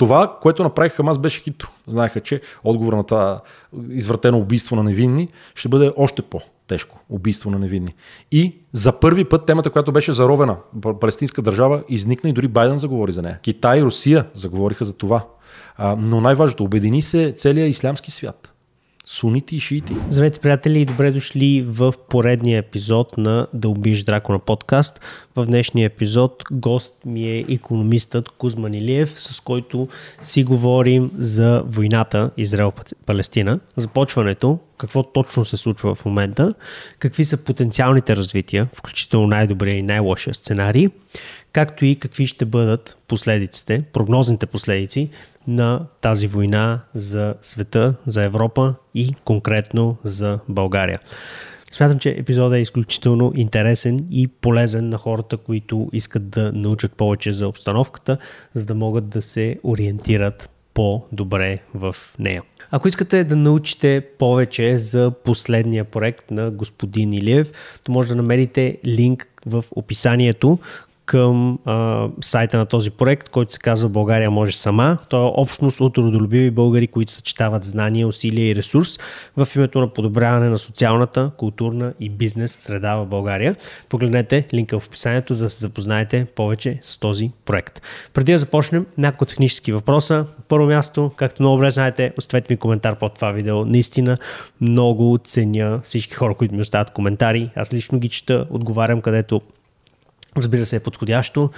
Това, което направи Хамас, беше хитро. Знаеха, че отговор на това извратено убийство на невинни ще бъде още по-тежко. Убийство на невинни. И за първи път темата, която беше заровена, палестинска държава, изникна и дори Байден заговори за нея. Китай и Русия заговориха за това. Но най-важното, обедини се целият ислямски свят. Сунити и шиити. Здравейте, приятели, и добре дошли в поредния епизод на Да убиеш дракона подкаст. В днешния епизод гост ми е икономистът Кузма Нилиев, с който си говорим за войната Израел-Палестина, започването, какво точно се случва в момента, какви са потенциалните развития, включително най-добрия и най-лошия сценарий, както и какви ще бъдат последиците, прогнозните последици на тази война за света, за Европа и конкретно за България. Смятам, че епизодът е изключително интересен и полезен на хората, които искат да научат повече за обстановката, за да могат да се ориентират по-добре в нея. Ако искате да научите повече за последния проект на господин Илиев, то може да намерите линк в описанието към сайта на този проект, който се казва България може сама. Той е общност от родолюбиви българи, които съчетават знания, усилия и ресурс в името на подобряване на социалната, културна и бизнес среда в България. Погледнете линка в описанието, за да се запознаете повече с този проект. Преди да започнем, няколко технически въпроса. Първо място, както много добре знаете, оставете ми коментар под това видео. Наистина много ценя всички хора, които ми оставят коментари. Аз лично ги чета, отговарям където разбира се е подходящо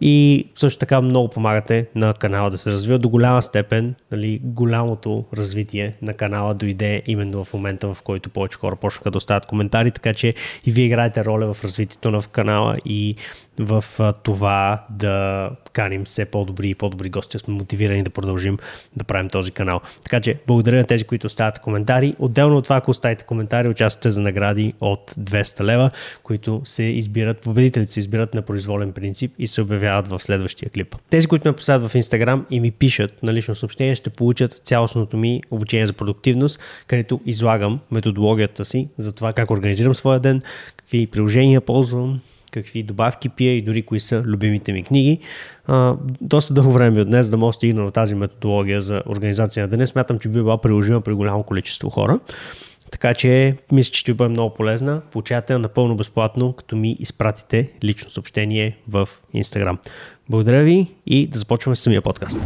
и също така много помагате на канала да се развива. До голяма степен, голямото развитие на канала дойде именно в момента, в който повече хора почнаха да оставят коментари, така че и вие играете роля в развитието на канала и в това да каним все по-добри и по-добри гости. Сме мотивирани да продължим да правим този канал. Така че благодаря на тези, които оставят коментари. Отделно от това, ако оставите коментари, участвате за награди от 200 лева, които се избират, победителите се избират на произволен принцип и се обявяват в следващия клип. Тези, които ме последват в Instagram и ми пишат на лично съобщение, ще получат цялостното ми обучение за продуктивност, където излагам методологията си за това как организирам своя ден, какви приложения ползвам, какви добавки пия и дори кои са любимите ми книги. Доста дълго време от днес да мога стигна до тази методология за организация на деня. Смятам, че би била приложима при голямо количество хора. Така че мисля, че ще бъде много полезна. Получавате напълно безплатно, като ми изпратите лично съобщение в Instagram. Благодаря ви и да започваме с самия подкаст.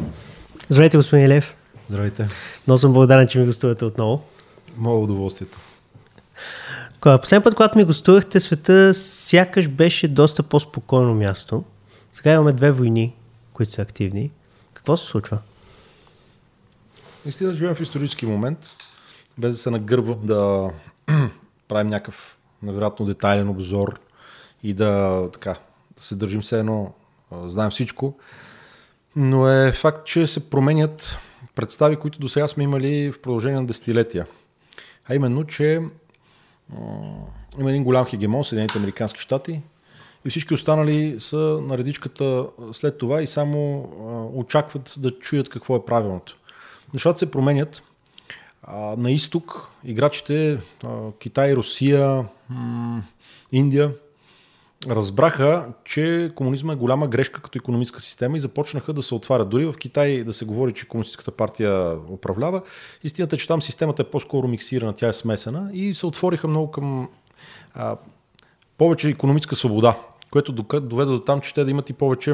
Здравейте, господин Илиев. Здравейте. Много съм благодарен, че ми гостувате отново. Много удоволствието. Последен път, когато ми гостувахте, света сякаш беше доста по-спокойно място. Сега имаме две войни, които са активни. Какво се случва? Истина, живеем в исторически момент, без да се нагърбвам да правим някакъв невероятно детайлен обзор и да се държим все едно, знаем всичко. Но е факт, че се променят представи, които до сега сме имали в продължение на десетилетия. А именно, че има един голям хегемон, Съединените американски щати, и всички останали са на редичката след това и само очакват да чуят какво е правилното. Нещата се променят. На изток играчите Китай, Русия, Индия разбраха, че комунизма е голяма грешка като икономическа система и започнаха да се отварят. Дори в Китай да се говори, че комунистическата партия управлява. Истината е, че там системата е по-скоро миксирана, тя е смесена и се отвориха много към повече икономическа свобода, което доведе до там, че те да имат и повече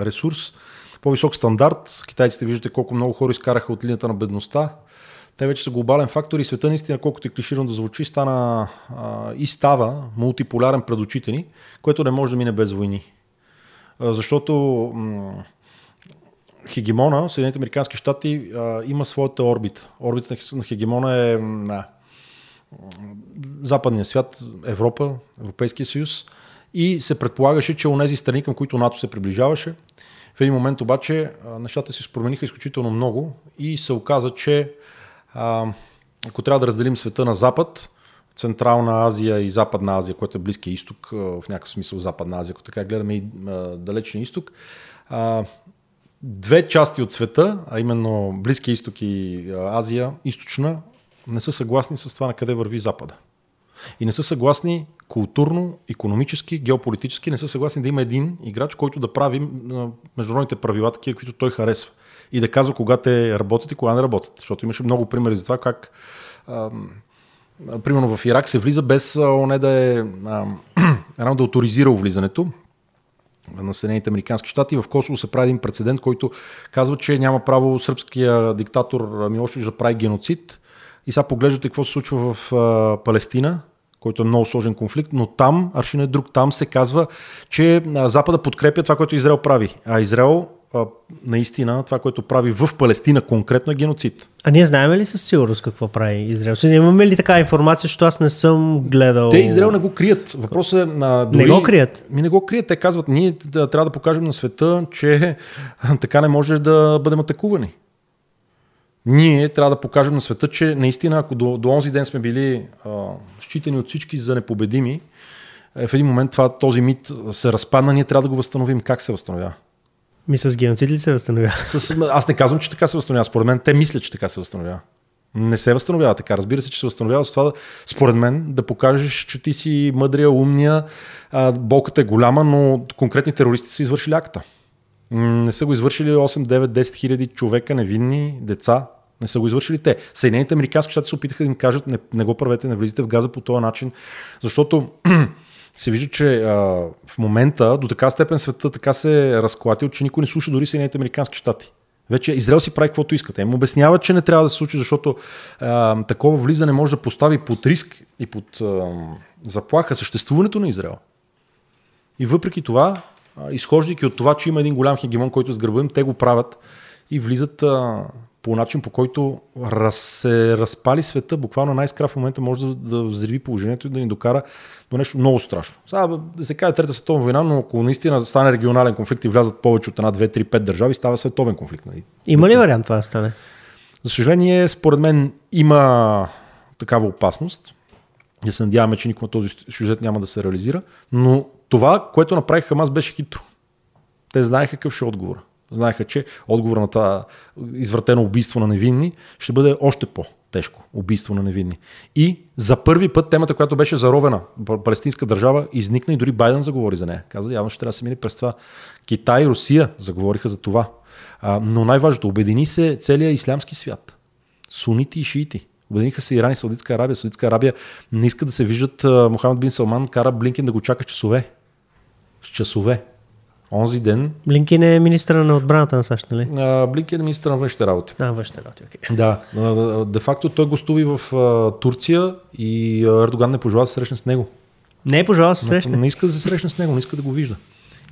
ресурс, по-висок стандарт. Китайците виждате колко много хора изкараха от линията на бедността. Те вече са глобален фактор и света наистина, колкото е клиширано да звучи, стана и става мултиполярен пред очите ни, което не може да мине без войни. Защото хегемона, Съединените американски щати, има своята орбита. Орбита на хегемона е западния свят, Европа, Европейския съюз, и се предполагаше, че онези страни, към които НАТО се приближаваше. В един момент обаче нещата се спромениха изключително много и се оказа, че ако трябва да разделим света на Запад, Централна Азия и Западна Азия, което е Близкия изток, в някакъв смисъл Западна Азия, ако така гледаме и Далечния изток, две части от света, а именно Близкия изток и Азия, източна, не са съгласни с това на къде върви Запада. И не са съгласни културно, икономически, геополитически не са съгласни да има един играч, който да прави международните правила такива, които той харесва. И да казва кога те работят и кога не работят. Защото имаше много примери за това как примерно в Ирак се влиза без ООН да е да авторизирал влизането на Съединените американски щати. В Косово се прави един прецедент, който казва, че няма право сръбския диктатор Милошевич да прави геноцид. И сега поглеждате какво се случва в Палестина, който е много сложен конфликт, но там, аршин е друг, там се казва, че Запада подкрепя това, което Израел прави. А Израел наистина това, което прави в Палестина конкретно е геноцид. А ние знаем ли със сигурност какво прави Израел? Имаме ли така информация, защото аз не съм гледал... Те Израел не го крият. Въпросът е... Не го крият? Не го крият. Те казват, ние трябва да покажем на света, че така не може да бъдем атакувани. Ние трябва да покажем на света, че наистина, ако до онзи ден сме били считани от всички за непобедими, в един момент този мит се разпадна, ние трябва да го възстановим. Как се възстановява? С геноцид ли се възстановява? Аз не казвам, че така се възстановява. Според мен те мислят, че така се възстановява. Не се възстановява така. Разбира се, че се възстановява с това, според мен, да покажеш, че ти си мъдрия, умния, болката е голяма, но конкретни терористи са извършили акта. Не са го извършили 8, 9, 10 хиляди човека, невинни деца. Не са го извършили те. Съединените американски щати се опитаха да им кажат, не го правете, не влизате в Газа по този начин, защото се вижда, че в момента до така степен света така се е разклатил, че никой не слуша дори Съединените американски щати. Вече Израел си прави каквото искате. Им обясняват, че не трябва да се случи, защото такова влизане може да постави под риск и под заплаха съществуването на Израел. И въпреки това, изхождайки от това, че има един голям хегемон, който с гърба им, те го правят и влизат по начин, по който се разпали света. Буквално най-скра в момента може да взриви положението и да ни докара до нещо много страшно. Сега да се каже Трета световна война, но ако наистина стане регионален конфликт и влязат повече от една, две, три, пет държави, става световен конфликт. Има ли вариант това да стане? За съжаление, според мен има такава опасност. Да се надяваме, че никога този сюжет няма да се реализира, но това, което направиха Хамас, беше хитро. Те знаеха какъв ще е отговор. Знаеха, че отговор на това извратено убийство на невинни ще бъде още по-тежко. Убийство на невинни. И за първи път темата, която беше заровена, палестинска държава, изникна и дори Байден заговори за нея. Каза, явно ще трябва да се мине през това. Китай и Русия заговориха за това. Но най-важното, обедини се целият ислямски свят. Сунити и шиити. Обединиха се Иран и Саудитска Арабия. Саудитска Арабия не иска да се виждат. Мохамед бин Салман кара Блинкън да го чака часове. С часове. Онзи ден... Блинкън е министър на отбраната на САЩ, нали? Блинкън е министър на външните работи. Външните работи, окей. Да. Де факто той гостуви в Турция и Ердоган не пожелава да се срещне с него. Не е пожелава да се срещне? Не иска да се срещне с него, не иска да го вижда.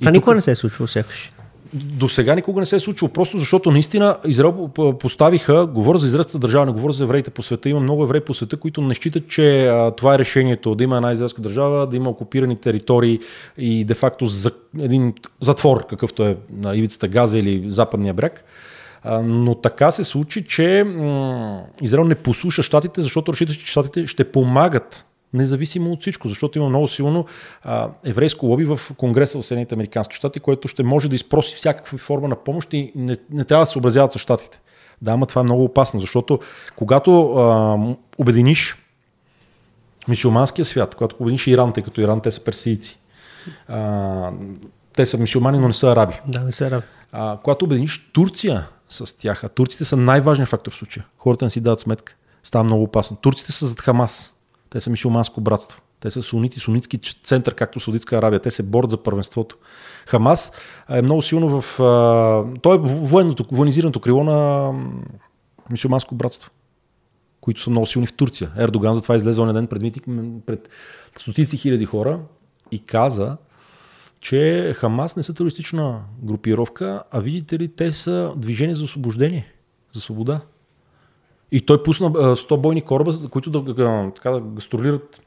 Това никога не се е случило сякаш. До сега никога не се е случило, просто защото наистина Израел поставиха, говоря за израелската държава, не говоря за евреите по света, има много евреи по света, които не считат, че това е решението, да има една израелска държава, да има окупирани територии и де-факто един затвор, какъвто е на ивицата Газа или Западния бряг. Но така се случи, че Израел не послуша щатите, защото решите, че щатите ще помагат независимо от всичко, защото има много силно еврейско лоби в Конгреса в Съединените американски щати, което ще може да изпроси всякаква форма на помощ и не трябва да се образяват с щатите. Да, ама това е много опасно, защото когато обединиш мюсюлманския свят, когато обединиш Иран, тъй като Иран те са персийци, те са мюсюлмани, но не са араби. Да, не са араби. Когато обединиш Турция с тях, а турците са най-важният фактор в случая. Хората не си дават сметка. Става много опасно. Турците са зад Хамас. Те са мюсюлманско братство. Те са сунити, сунитски център, както Саудитска Арабия. Те се борят за първенството. Хамас е много силно в... Той е военизираното крило на мюсюлманско братство, които са много силни в Турция. Ердоган затова излезе оня ден пред стотици хиляди хора и каза, че Хамас не са терористична групировка, а видите ли, те са движение за освобождение, за свобода. И той пусна 100 бойни кораба, които да гастролират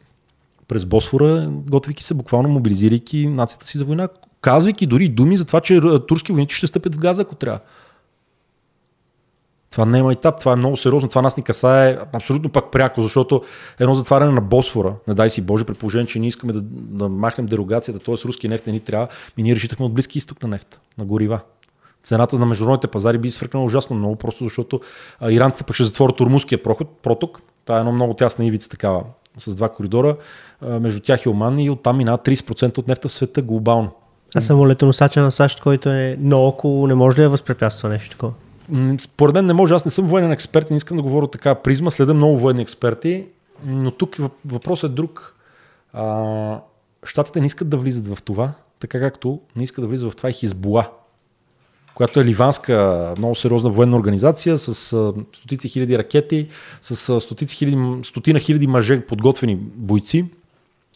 през Босфора, готвейки се, буквално мобилизирайки нацията си за война, казвайки дори думи за това, че турски войници ще стъпят в Газа, ако трябва. Това не е майтап, това е много сериозно, това нас ни касае абсолютно пак пряко, защото едно затваряне на Босфора, не дай си Боже, при положение, че ние искаме да махнем дерогацията, т.е. руски нефт не ни трябва, и ние решихме от Близки изток на нефт, на горива. Цената на международните пазари би свъркнала ужасно много, просто защото иранците пък ще затворят Ормузския проход, проток. Това е едно много тясна ивица такава с два коридора, между тях и Оман, и оттам минава 30% от нефта в света глобално. А самолетоносача на САЩ, който е наоколо, не може ли да възпрепятства нещо такова? Според мен не може. Аз не съм военен експерт и не искам да говоря така призма. Следа много военни експерти, но тук въпросът е друг. Щатите не искат да влизат в това, така както не искат да влизат в това и Хизбула, която е ливанска много сериозна военна организация с стотици хиляди ракети, с стотина хиляди мъже подготвени бойци,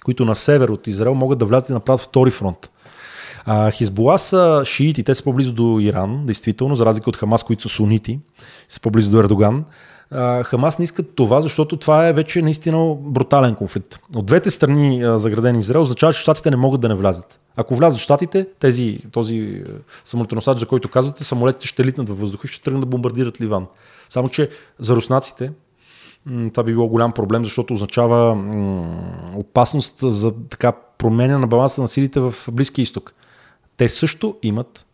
които на север от Израел могат да влязат и направят втори фронт. Хизбула са шиити, те са по-близо до Иран, действително, за разлика от Хамас, които са сунити, са по-близо до Ердоган. Хамас не искат това, защото това е вече наистина брутален конфликт. От двете страни заграден Израел означава, че щатите не могат да не влязат. Ако влязат щатите, този самолетоносач, за който казвате, самолетите ще литнат във въздуха и ще тръгнат да бомбардират Ливан. Само че за руснаците това би било голям проблем, защото означава опасност за така промяна на баланса на силите в Близкия изток. Те също имат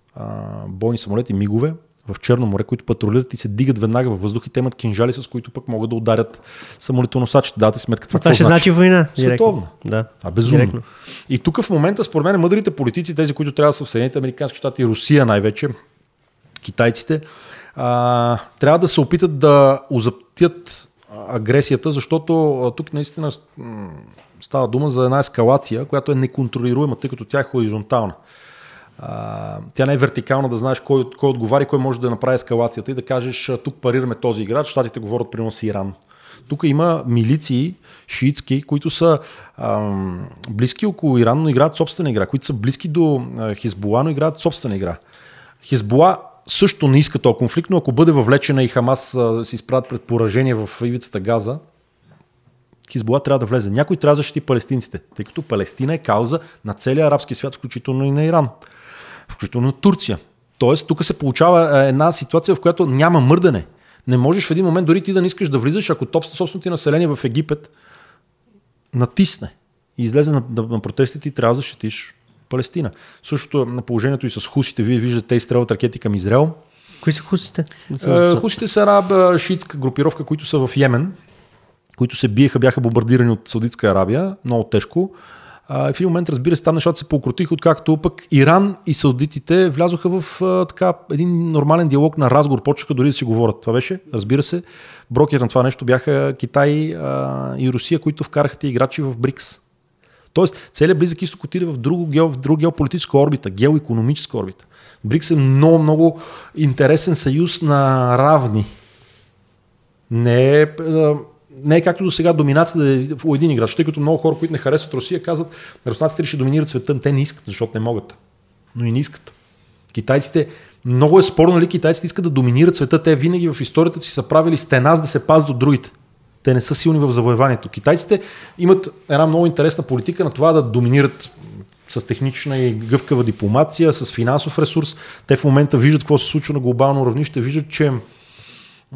бойни самолети, мигове в Черно море, които патрулират и се дигат веднага във въздух и те имат кинжали, с които пък могат да ударят самолетоносачите. Давате сметка това какво значи. Това ще значи война. Световна. Да. А безумно. Директно. И тук в момента, според мен, мъдрите политици, тези, които трябва да са в Съединените американски щати и Русия най-вече, китайците, трябва да се опитат да узаптят агресията, защото тук наистина става дума за една ескалация, която е неконтролируема, тъй като тя е хоризонтална. Тя не е вертикална, да знаеш кой отговаря и кой може да направи ескалацията и да кажеш тук парираме този играч, щатите говорят примерно с Иран. Тук има милиции шиитски, които са близки около Иран, но играят собствена игра, които са близки до Хизбула, но играят собствена игра. Хизбула също не иска този конфликт, но ако бъде въвлечена и Хамас се изправят пред поражение в ивицата Газа, Хизбула трябва да влезе. Някой трябва да защити палестинците, тъй като Палестина е кауза на целия арабски свят, включително и на Иран, включително на Турция. Тоест, тук се получава една ситуация, в която няма мърдане. Не можеш в един момент дори ти да не искаш да влизаш, ако собственото ти население в Египет натисне и излезе на протестите и трябва да защитиш Палестина. Същото на положението и с хусите. Вие виждате, те изстрелват ракети към Израел. Кои са хусите? Хусите са една шиитска групировка, които са в Йемен, които се биеха, бяха бомбардирани от Саудитска Арабия, много тежко. В един момент, разбира се, там нещата се поукротиха, откакто пък Иран и саудитите влязоха в така един нормален диалог на разговор, почнаха дори да си говорят. Това беше, разбира се, брокер на това нещо бяха Китай и Русия, които вкараха тези играчи в БРИКС. Тоест, целият Близък изток отиде в друга геополитическа орбита, геоикономическа орбита. БРИКС е много, много интересен съюз на равни. Не е както до сега доминацията е в един играч, тъй като много хора, които не харесват Русия, казват, руснаците ще доминират света, те не искат, защото не могат. Но и не искат. Китайците, много е спорно, нали, китайците искат да доминират света, те винаги в историята си са правили стена, за да се пазят от другите. Те не са силни в завоеванието. Китайците имат една много интересна политика на това да доминират с технична и гъвкава дипломация, с финансов ресурс. Те в момента виждат какво се случва на глобално равнище, виждат, че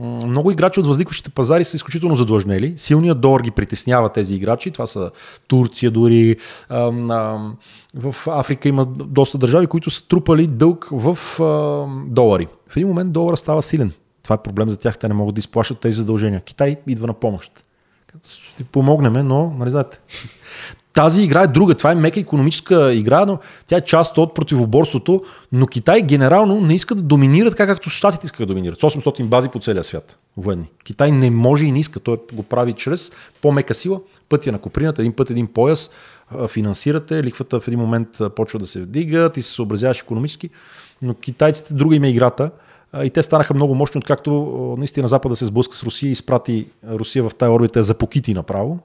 много играчи от възникващите пазари са изключително задлъжнели. Силният долар ги притеснява тези играчи. Това са Турция дори. В Африка има доста държави, които са трупали дълг в долари. В един момент долара става силен. Това е проблем за тях. Те не могат да изплащат тези задължения. Китай идва на помощ. Ще помогнем, но нали знаете. Тази игра е друга. Това е мека икономическа игра, но тя е част от противоборството, но Китай генерално не иска да доминира така, както щатите искаха да доминират. 800 бази по целия свят военни. Китай не може и не иска. Той го прави чрез по-мека сила. Пътя на коприната, един път един пояс, финансирате, лихвата в един момент почва да се вдигат и се съобразяваш икономически, но китайците друга им е играта. И те станаха много мощни, откакто наистина Запада се сблъска с Русия и изпрати Русия в тая орбита за покити направо.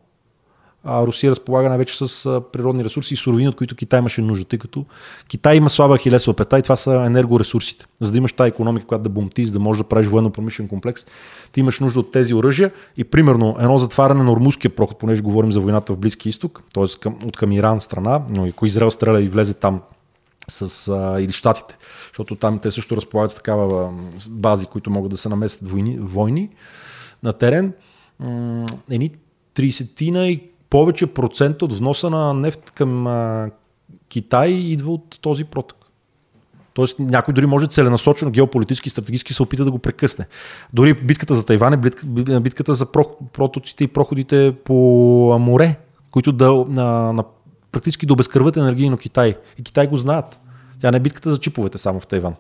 А Русия разполага най-вече с природни ресурси и суровини, от които Китай имаше нужда, тъй като Китай има слаба ахилесова пета и това са енергоресурсите. За да имаш тая икономика, която да бомти, за да можеш да правиш военно-промишлен комплекс, ти имаш нужда от тези оръжия и примерно едно затваряне на Ормузския проход, понеже говорим за войната в Близкия изток, т.е. от към Иран страна, но ако Израел стреля и влезе там или щатите, защото там те също разполагат с такава бази, които могат да се наместят войни на терен, едни 30-тина и повече процент от вноса на нефт към Китай идва от този проток. Тоест някой дори може целенасочено геополитически и стратегически се опита да го прекъсне. Дори битката за Тайван е битката за протоците и проходите по море, които практически да обезкърват енергийно Китай. И Китай го знаят. Тя не е битката за чиповете само в Тайван.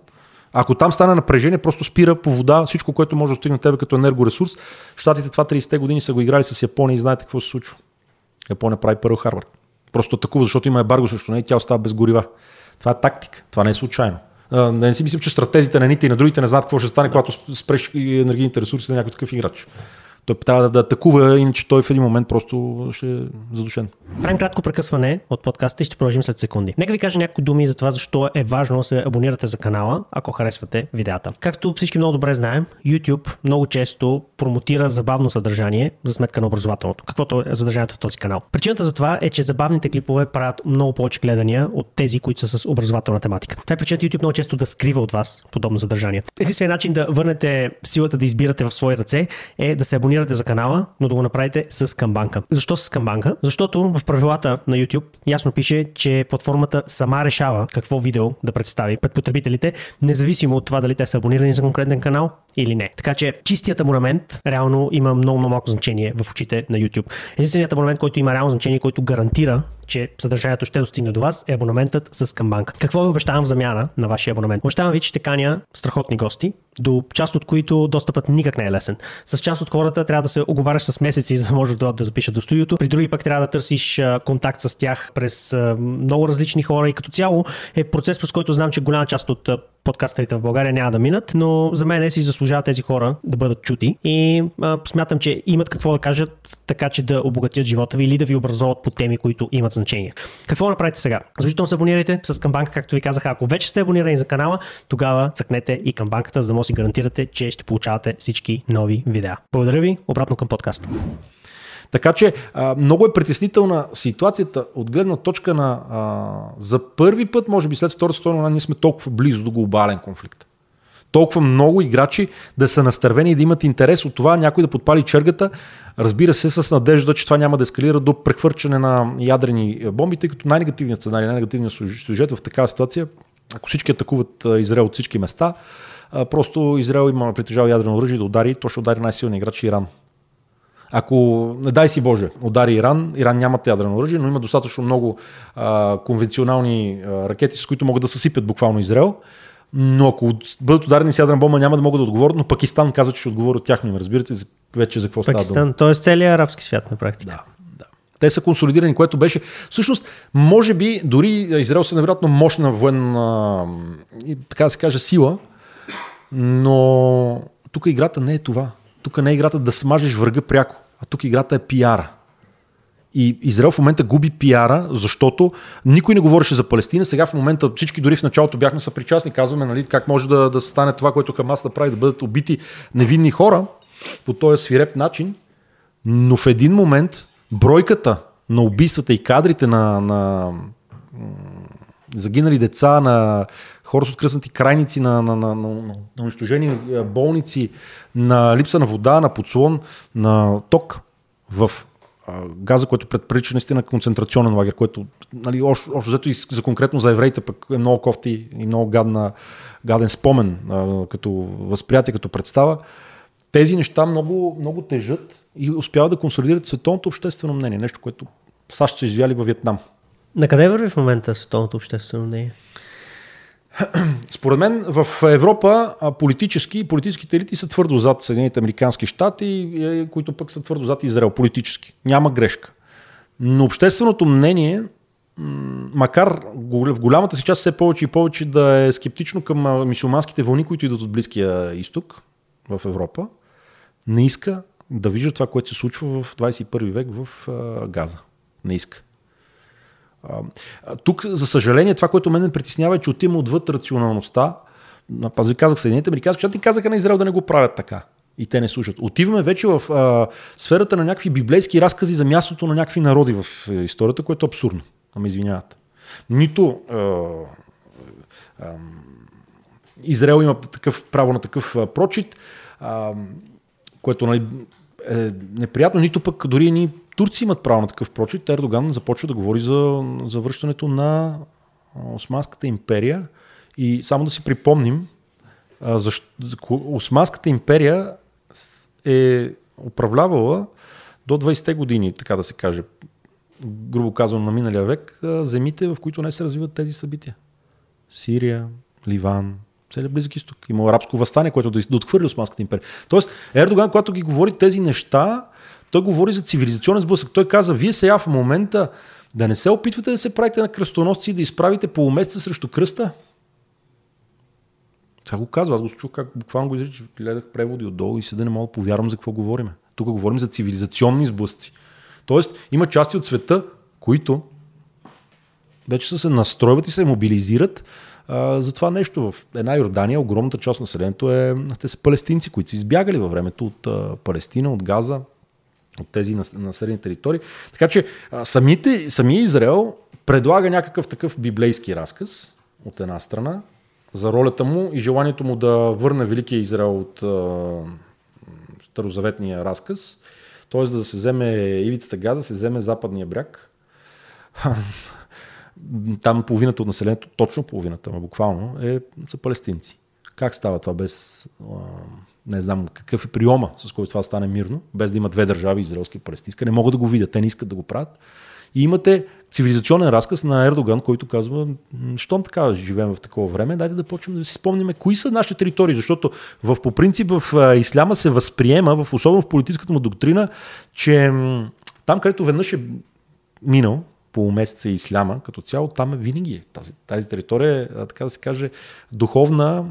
Ако там стане напрежение, просто спира по вода всичко, което може да достигне тебе като енергоресурс. Щатите това 30-те години са го играли с Япония и знаете какво се случва. Япония прави Пърл Харбър. Просто атакува, защото има ембарго срещу нея и тя остава без горива. Това е тактика, това не е случайно. Не си мислим, че стратезите на ните и на другите не знаят какво ще стане, когато спреш енергийните ресурси на някой такъв играч. Той трябва да атакува, иначе той в един момент просто ще е задушен. Правим кратко прекъсване от подкаста и ще продължим след секунди. Нека ви кажа някои думи за това, защо е важно да се абонирате за канала, ако харесвате видеята. Както всички много добре знаем, YouTube много често промотира забавно съдържание за сметка на образователното, каквото е съдържанието в този канал. Причината за това е, че забавните клипове правят много повече гледания от тези, които са с образователна тематика. Това е причината YouTube много често да скрива от вас подобно съдържание. Единственият начин да върнете силата да избирате в свои ръце е да се абонирате за канала, но да го направите с камбанка. Защо с камбанка? Защото в правилата на YouTube ясно пише, че платформата сама решава какво видео да представи пред потребителите, независимо от това дали те са абонирани за конкретен канал или не. Така че чистият абонамент реално има много малко значение в очите на YouTube. Единственият абонамент, който има реално значение, който гарантира, че съдържанието ще достигне до вас, е абонаментът с камбанка. Какво ви обещавам в замяна на вашия абонамент? Обещавам ви, че ще каня страхотни гости, до част от които достъпът никак не е лесен. С част от хората трябва да се оговаряш с месеци, за да можеш да запишат до студиото. При други пък трябва да търсиш контакт с тях през много различни хора и като цяло е процес, през който знам, че голяма част от подкастърите в България няма да минат, но за мен си заслужава тези хора да бъдат чути и смятам, че имат какво да кажат, така че да обогатят живота ви или да ви образоват по теми, които имат значение. Какво направите сега? Задължително се абонирайте с камбанка, както ви казах. Ако вече сте абонирани за канала, тогава цъкнете и камбанката, за да може да си гарантирате, че ще получавате всички нови видеа. Благодаря ви, обратно към подкаста. Така че много е притеснителна ситуацията от гледна точка на за първи път, може би след Втората световна война, ние сме толкова близо до глобален конфликт. Толкова много играчи да са настървени и да имат интерес от това някой да подпали чергата, разбира се, с надежда, че това няма да ескалира до прехвърчане на ядрени бомби, тъй като най-негативният сценарий, най-негативният сюжет в такава ситуация, ако всички атакуват Израел от всички места, просто Израел има притежава ядрено оръжие да удари, то ще удари най-силния играч Иран. Ако, не дай си Боже, удари Иран, Иран няма ядрено оръжие, но има достатъчно много конвенционални ракети, с които могат да съсипят буквално Израел. Но ако бъдат ударени с ядрена бомба, няма да могат да отговорят, но Пакистан казва, че ще отговори от тях. Не разбирате вече за какво става дума. Пакистан, т.е. целият арабски свят на практика. Да. Те са консолидирани, което беше... Всъщност, може би, дори Израел са невероятно мощна военна, така да се каже, сила, но тук играта не е това. Тук не е играта да смажеш врага пряко, а тук играта е пиара. И Израел в момента губи пиара, защото никой не говореше за Палестина. Сега в момента всички, дори в началото бяхме съпричастни, казваме нали, как може да стане това, което Хамас направи, да бъдат убити невинни хора по този свиреп начин. Но в един момент бройката на убийствата и кадрите на загинали деца, на хора с откръснати крайници, на унищожени болници, на липса на вода, на подслон, на ток в Газа, което предприлича наистина концентрационен лагер, което нали, още взето и за конкретно за евреите пък е много кофти и много гаден спомен като възприятие, като представа. Тези неща много, много тежат и успяват да консолидират световното обществено мнение. Нещо, което САЩ са изяли във Виетнам. На къде върви в момента световното обществено мнение? Според мен в Европа политическите елити са твърдо зад Съединените американски щати, които пък са твърдо зад Израел политически. Няма грешка. Но общественото мнение, макар в голямата си част все повече и повече да е скептично към мюсюлманските вълни, които идват от Близкия изток в Европа, не иска да вижда това, което се случва в 21 век в Газа. Не иска. Тук, за съжаление, това, което мен притеснява е, че отиваме отвъд рационалността. Аз ви казах Съединените американски щати, казаха на Израел да не го правят така. И те не слушат. Отиваме вече в сферата на някакви библейски разкази за мястото на някакви народи в историята, което е абсурдно. Ама извиняват. Нито Израел има право на такъв прочит, което нали, е неприятно, нито пък дори ни турци имат право на такъв прочит. Ердоган започва да говори за завръщането на Османската империя И само да си припомним, защо Османската империя е управлявала до 20-те години, така да се каже, грубо казано на миналия век, земите, в които не се развиват тези събития. Сирия, Ливан, целият Близък изток. Има арабско въстание, което да отхвърли Османската империя. Тоест, Ердоган, когато ги говори тези неща, той говори за цивилизационен сблъсък. Той каза, вие сега в момента да не се опитвате да се правите на кръстоносци и да изправите полумесеца срещу кръста. Това го казва, аз го чух, как буквално го изрича, гледах преводи отдолу и седа не мога да повярвам за какво говорим. Тук говорим за цивилизационни сблъсъци. Тоест, има части от света, които вече се настройват и се мобилизират за това нещо. В една Йордания огромната част на населението е, те са палестинци, които са избягали във времето от Палестина, от Газа, от тези населени територии. Така че самия Израел предлага някакъв такъв библейски разказ от една страна за ролята му и желанието му да върне Великия Израел от старозаветния разказ, т.е. да се вземе ивицата Газа, да се вземе Западния бряг. Там половината от населението, точно половината, буквално, са палестинци. Как става това без... не знам какъв е приема, с който това стане мирно, без да има две държави, израелска и палестинска. Не могат да го видят, те не искат да го правят. И имате цивилизационен разказ на Ердоган, който казва, щом така живеем в такова време, дайте да почнем да си спомним кои са нашите територии, защото по принцип в исляма се възприема, особено в политическата му доктрина, че там, където веднъж е минал полумесеца исляма като цяло, там винаги е. Тази територия е, така да се каже, духовна,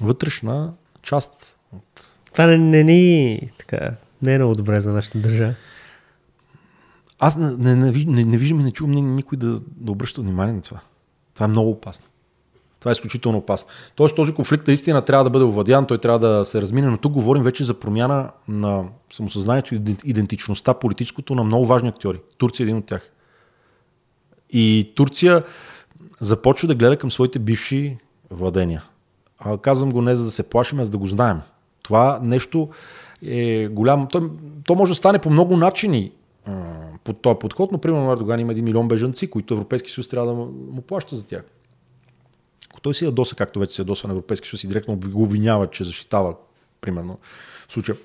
вътрешна част от... Това не е много добре за нашата държава. Аз не виждам и не чувам никой да обръща внимание на това. Това е много опасно. Това е изключително опасно. Тоест този конфликт наистина трябва да бъде овладян, той трябва да се размине, но тук говорим вече за промяна на самосъзнанието и идентичността, политическото на много важни актьори. Турция е един от тях. И Турция започва да гледа към своите бивши владения. Казвам го не за да се плашим, а за да го знаем. Това нещо е голямо. То може да стане по много начини под този подход. Например, Ердоган има 1 милион бежанци, които Европейски съюз трябва да му плаща за тях. Ако той се ядоса, както вече се ядоса на Европейски съюз и директно го обвинява, че защитава, примерно, в случая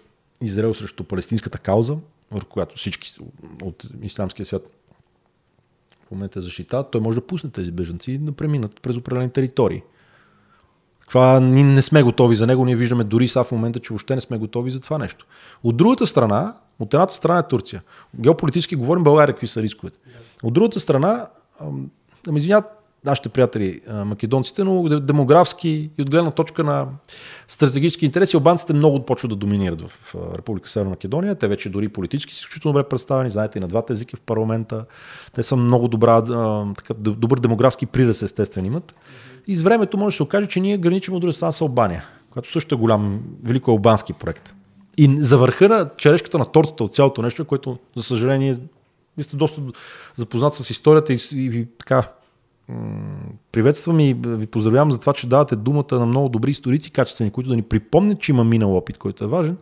Израел срещу палестинската кауза, върху която всички от ислямския свят в момента защитават, той може да пусне тези бежанци и да преминат през определени територии. Това ние не сме готови за него, ние виждаме дори сега в момента, че въобще не сме готови за това нещо. От другата страна, от едната страна е Турция. Геополитически говорим България, какви са рисковете. От другата страна, да ме извиняват нашите приятели македонците, но демографски и от гледна точка на стратегически интереси, албанците много почват да доминират в Република Северна Македония. Те вече дори политически са изключително добре представени, знаете, и на двата езика в парламента. Те са много добър демографски приръст, естествено имат. И с времето може да се окаже, че ние граничим от друга страна с Албания, която също е голям великоалбански проект. И за върха на черешката на тортата от цялото нещо, което, за съжаление, вие сте доста запознат с историята и ви така приветствам и ви поздравявам за това, че давате думата на много добри историци, качествени, които да ни припомнят, че има минал опит, който е важен,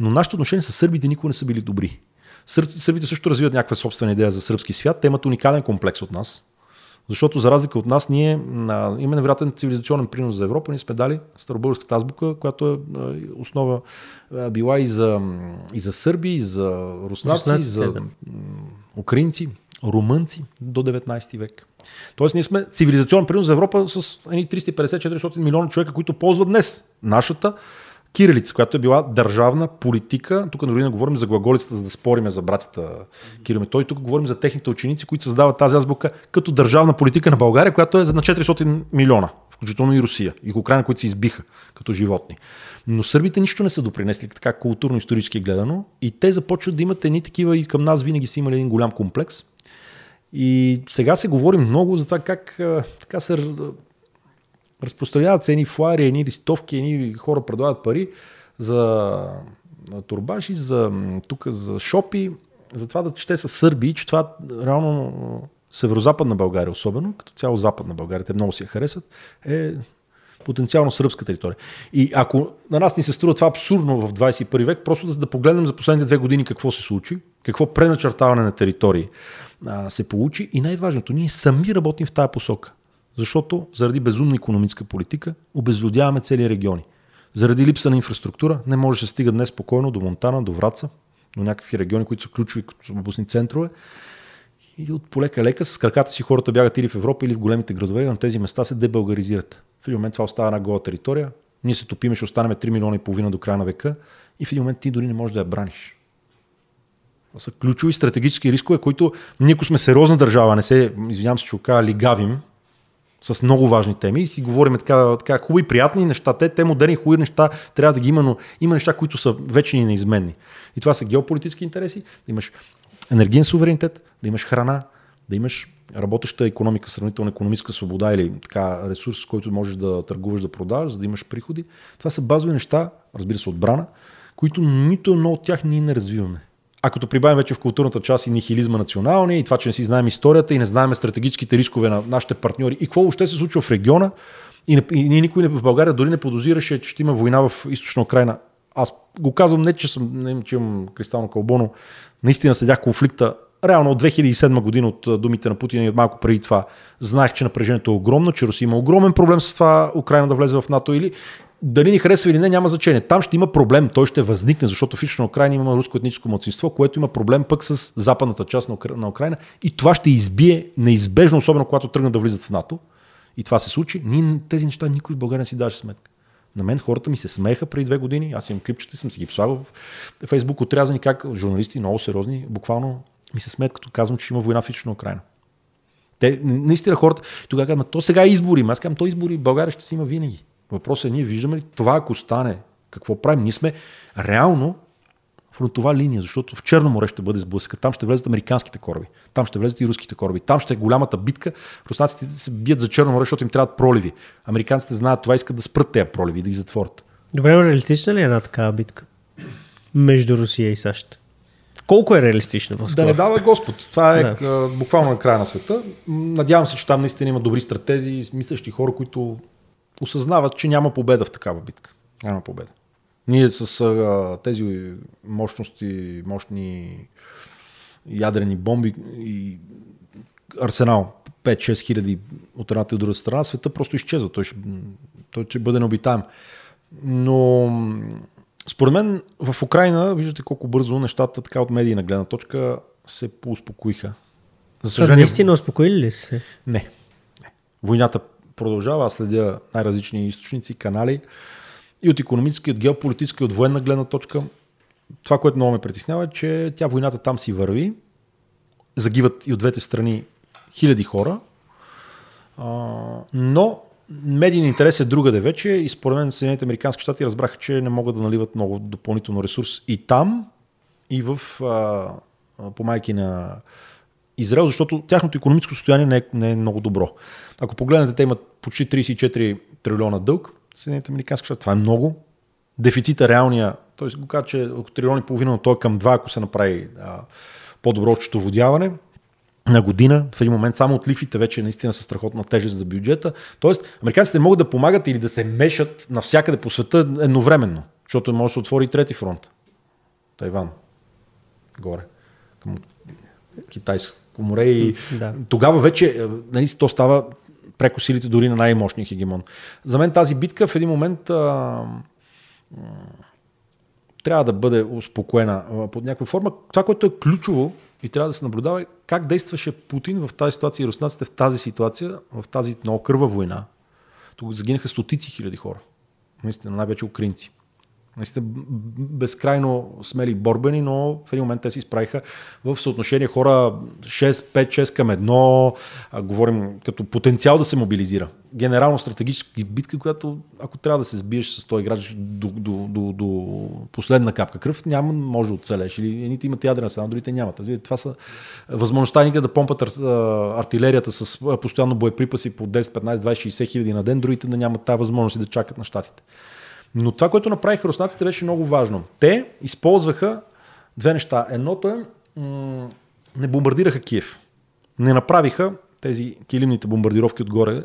но нашите отношения с сърбите никога не са били добри. Сърбите също развиват някаква собствена идея за сърбски свят, те имат уникален комплекс от нас. Защото за разлика от нас, ние имаме невероятен цивилизационен принос за Европа. Ние сме дали старобългарската азбука, която е основа била и за сърби, и за руснаци, и за украинци, румънци до 19 век. Тоест ние сме цивилизационен принос за Европа с 350-400 милиона човека, които ползват днес нашата кирилица, която е била държавна политика. Тук дори не говорим за глаголицата, за да спориме за братята Кирил и Методий. Тук говорим за техните ученици, които създават тази азбука като държавна политика на България, която е за на 400 милиона, включително и Русия, и Украйна, които се избиха като животни. Но сърбите нищо не са допринесли така културно-исторически гледано и те започват да имат едни такива и към нас винаги са имали един голям комплекс. И сега се говори много за това как така се разпространяват се едни флари, едни листовки, едни хора предлагат пари за турбаши, за шопи, за това да чете са сърби, че това реално северо-западна България особено, като цяло западна България, те много си я харесват, е потенциално сръбска територия. И ако на нас ни се струва това абсурдно в 21 век, просто да погледнем за последните 2 години какво се случи, какво преначертаване на територии се получи и най-важното, ние сами работим в тая посока. Защото заради безумна икономическа политика обезлюдяваме цели региони. Заради липса на инфраструктура не може да се стига днес спокойно до Монтана, до Враца, до някакви региони, които са ключови като областни центрове. И от полека-лека с краката си хората бягат или в Европа, или в големите градове, на тези места се дебългаризират. В един момент това остава една гола територия, ние се топиме, ще останем 3 милиона и половина до края на века и в един момент ти дори не можеш да я браниш. Това са ключови стратегически рискове, които ние, ако сме сериозна държава, не се, извинявам се, че лигавим с много важни теми и си говорим така хубави, приятни неща, те модерни, хубави неща трябва да ги има, но има неща, които са вечни и неизменни. И това са геополитически интереси, да имаш енергиен суверенитет, да имаш храна, да имаш работеща икономика, сравнителна икономическа свобода или така ресурс, с който можеш да търгуваш, да продаваш, за да имаш приходи. Това са базови неща, разбира се, отбрана, които нито едно от тях ние не развиваме. А като прибавим вече в културната част и нихилизма националния, и това, че не си знаем историята и не знаем стратегическите рискове на нашите партньори и какво въобще се случва в региона, и никой в България дори не подозираше, че ще има война в източна Украйна. Аз го казвам не, че имам кристално кълбо, но наистина следях конфликта. Реално от 2007 година от думите на Путин и малко преди това знаех, че напрежението е огромно, че Русия има огромен проблем с това Украйна да влезе в НАТО или дали ни харесва или не, няма значение. Там ще има проблем, той ще възникне, защото в източна Украйна има руско етническо малцинство, което има проблем пък с западната част на Украйна и това ще избие неизбежно, особено когато тръгнат да влизат в НАТО. И това се случи. Тези неща никой в България не си даже сметка. На мен хората ми се смееха преди 2 години, аз имам клипчета, съм си ги слагал в Фейсбук, отрязани как журналисти, много сериозни, буквално ми се смеят, като казвам, че има война в източна Украйна. Те наистина хората тогава казват, то сега избори. Аз казвам, то избори в България ще си има винаги. Въпросът е, ние виждаме ли това, ако стане, какво правим? Ние сме реално фронтова линия, защото в Черно море ще бъде сблъсъка. Там ще влезат американските кораби, там ще влезат и руските кораби, там ще е голямата битка. Руснаците се бият за Черно море, защото им трябват проливи. Американците знаят това, искат да спрат тези проливи и да ги затворят. Добре, реалистична ли е една такава битка между Русия и САЩ? Колко е реалистично? Да не дава Господ. Това е буквално на края на света. Надявам се, че там наистина има добри стратези, мислещи хора, които осъзнават, че няма победа в такава битка. Няма победа. Ние с тези мощности, мощни ядрени бомби и арсенал 5-6 хиляди от едната и от другата страна, света просто изчезва. Той ще бъде необитаем. Но според мен в Украйна, виждате колко бързо нещата така от медийна гледна точка се поуспокоиха. За съжаление, наистина успокоили ли се? Не. Войната продължава, аз следя най-различни източници, канали и от икономически, от геополитически, от военна гледна точка. Това, което много ме притеснява, е, че войната там си върви, загиват и от двете страни хиляди хора, но медийният интерес е другаде вече и според мен Съединените американски щати разбраха, че не могат да наливат много допълнително ресурс и там, и в помайки на Израел, защото тяхното икономическо състояние не е много добро. Ако погледнете, те имат почти 34 трилиона дълг, Съединените американски щати, това е много. Дефицита реалния, т.е. го казва, че около 1,5 трилиона, но той е към 2, ако се направи по-добро счетоводяване на година, в един момент само от лихвите вече наистина са страхотна тежест за бюджета. Тоест, американците могат да помагат или да се мешат навсякъде по света едновременно, защото може да се отвори и трети фронт. Тайван. Горе. Към Китайско море. И тогава вече то става преко силите дори на най-мощния хегемон. За мен тази битка в един момент трябва да бъде успокоена под някаква форма. Това, което е ключово и трябва да се наблюдава е как действаше Путин в тази ситуация и руснаците в тази ситуация, в тази много кърва война. Тук загинаха стотици хиляди хора. Наистина, най-вече украинци. Наистина безкрайно смели борбени, но в един момент те се изправиха в съотношение хора 6-5-6 към 1, говорим като потенциал да се мобилизира. Генерално стратегически битка, която ако трябва да се сбиеш с този играч до последна капка кръв, няма може да оцелеш. Или едните имат ядрена сена, другите нямат. Това са възможността едните да помпат артилерията с постоянно боеприпаси по 10, 15, 20, 60 хиляди на ден, другите да нямат тази възможност да чакат на щатите. Но това, което направиха руснаците, беше много важно. Те използваха две неща. Едното е, не бомбардираха Киев. Не направиха тези килимните бомбардировки отгоре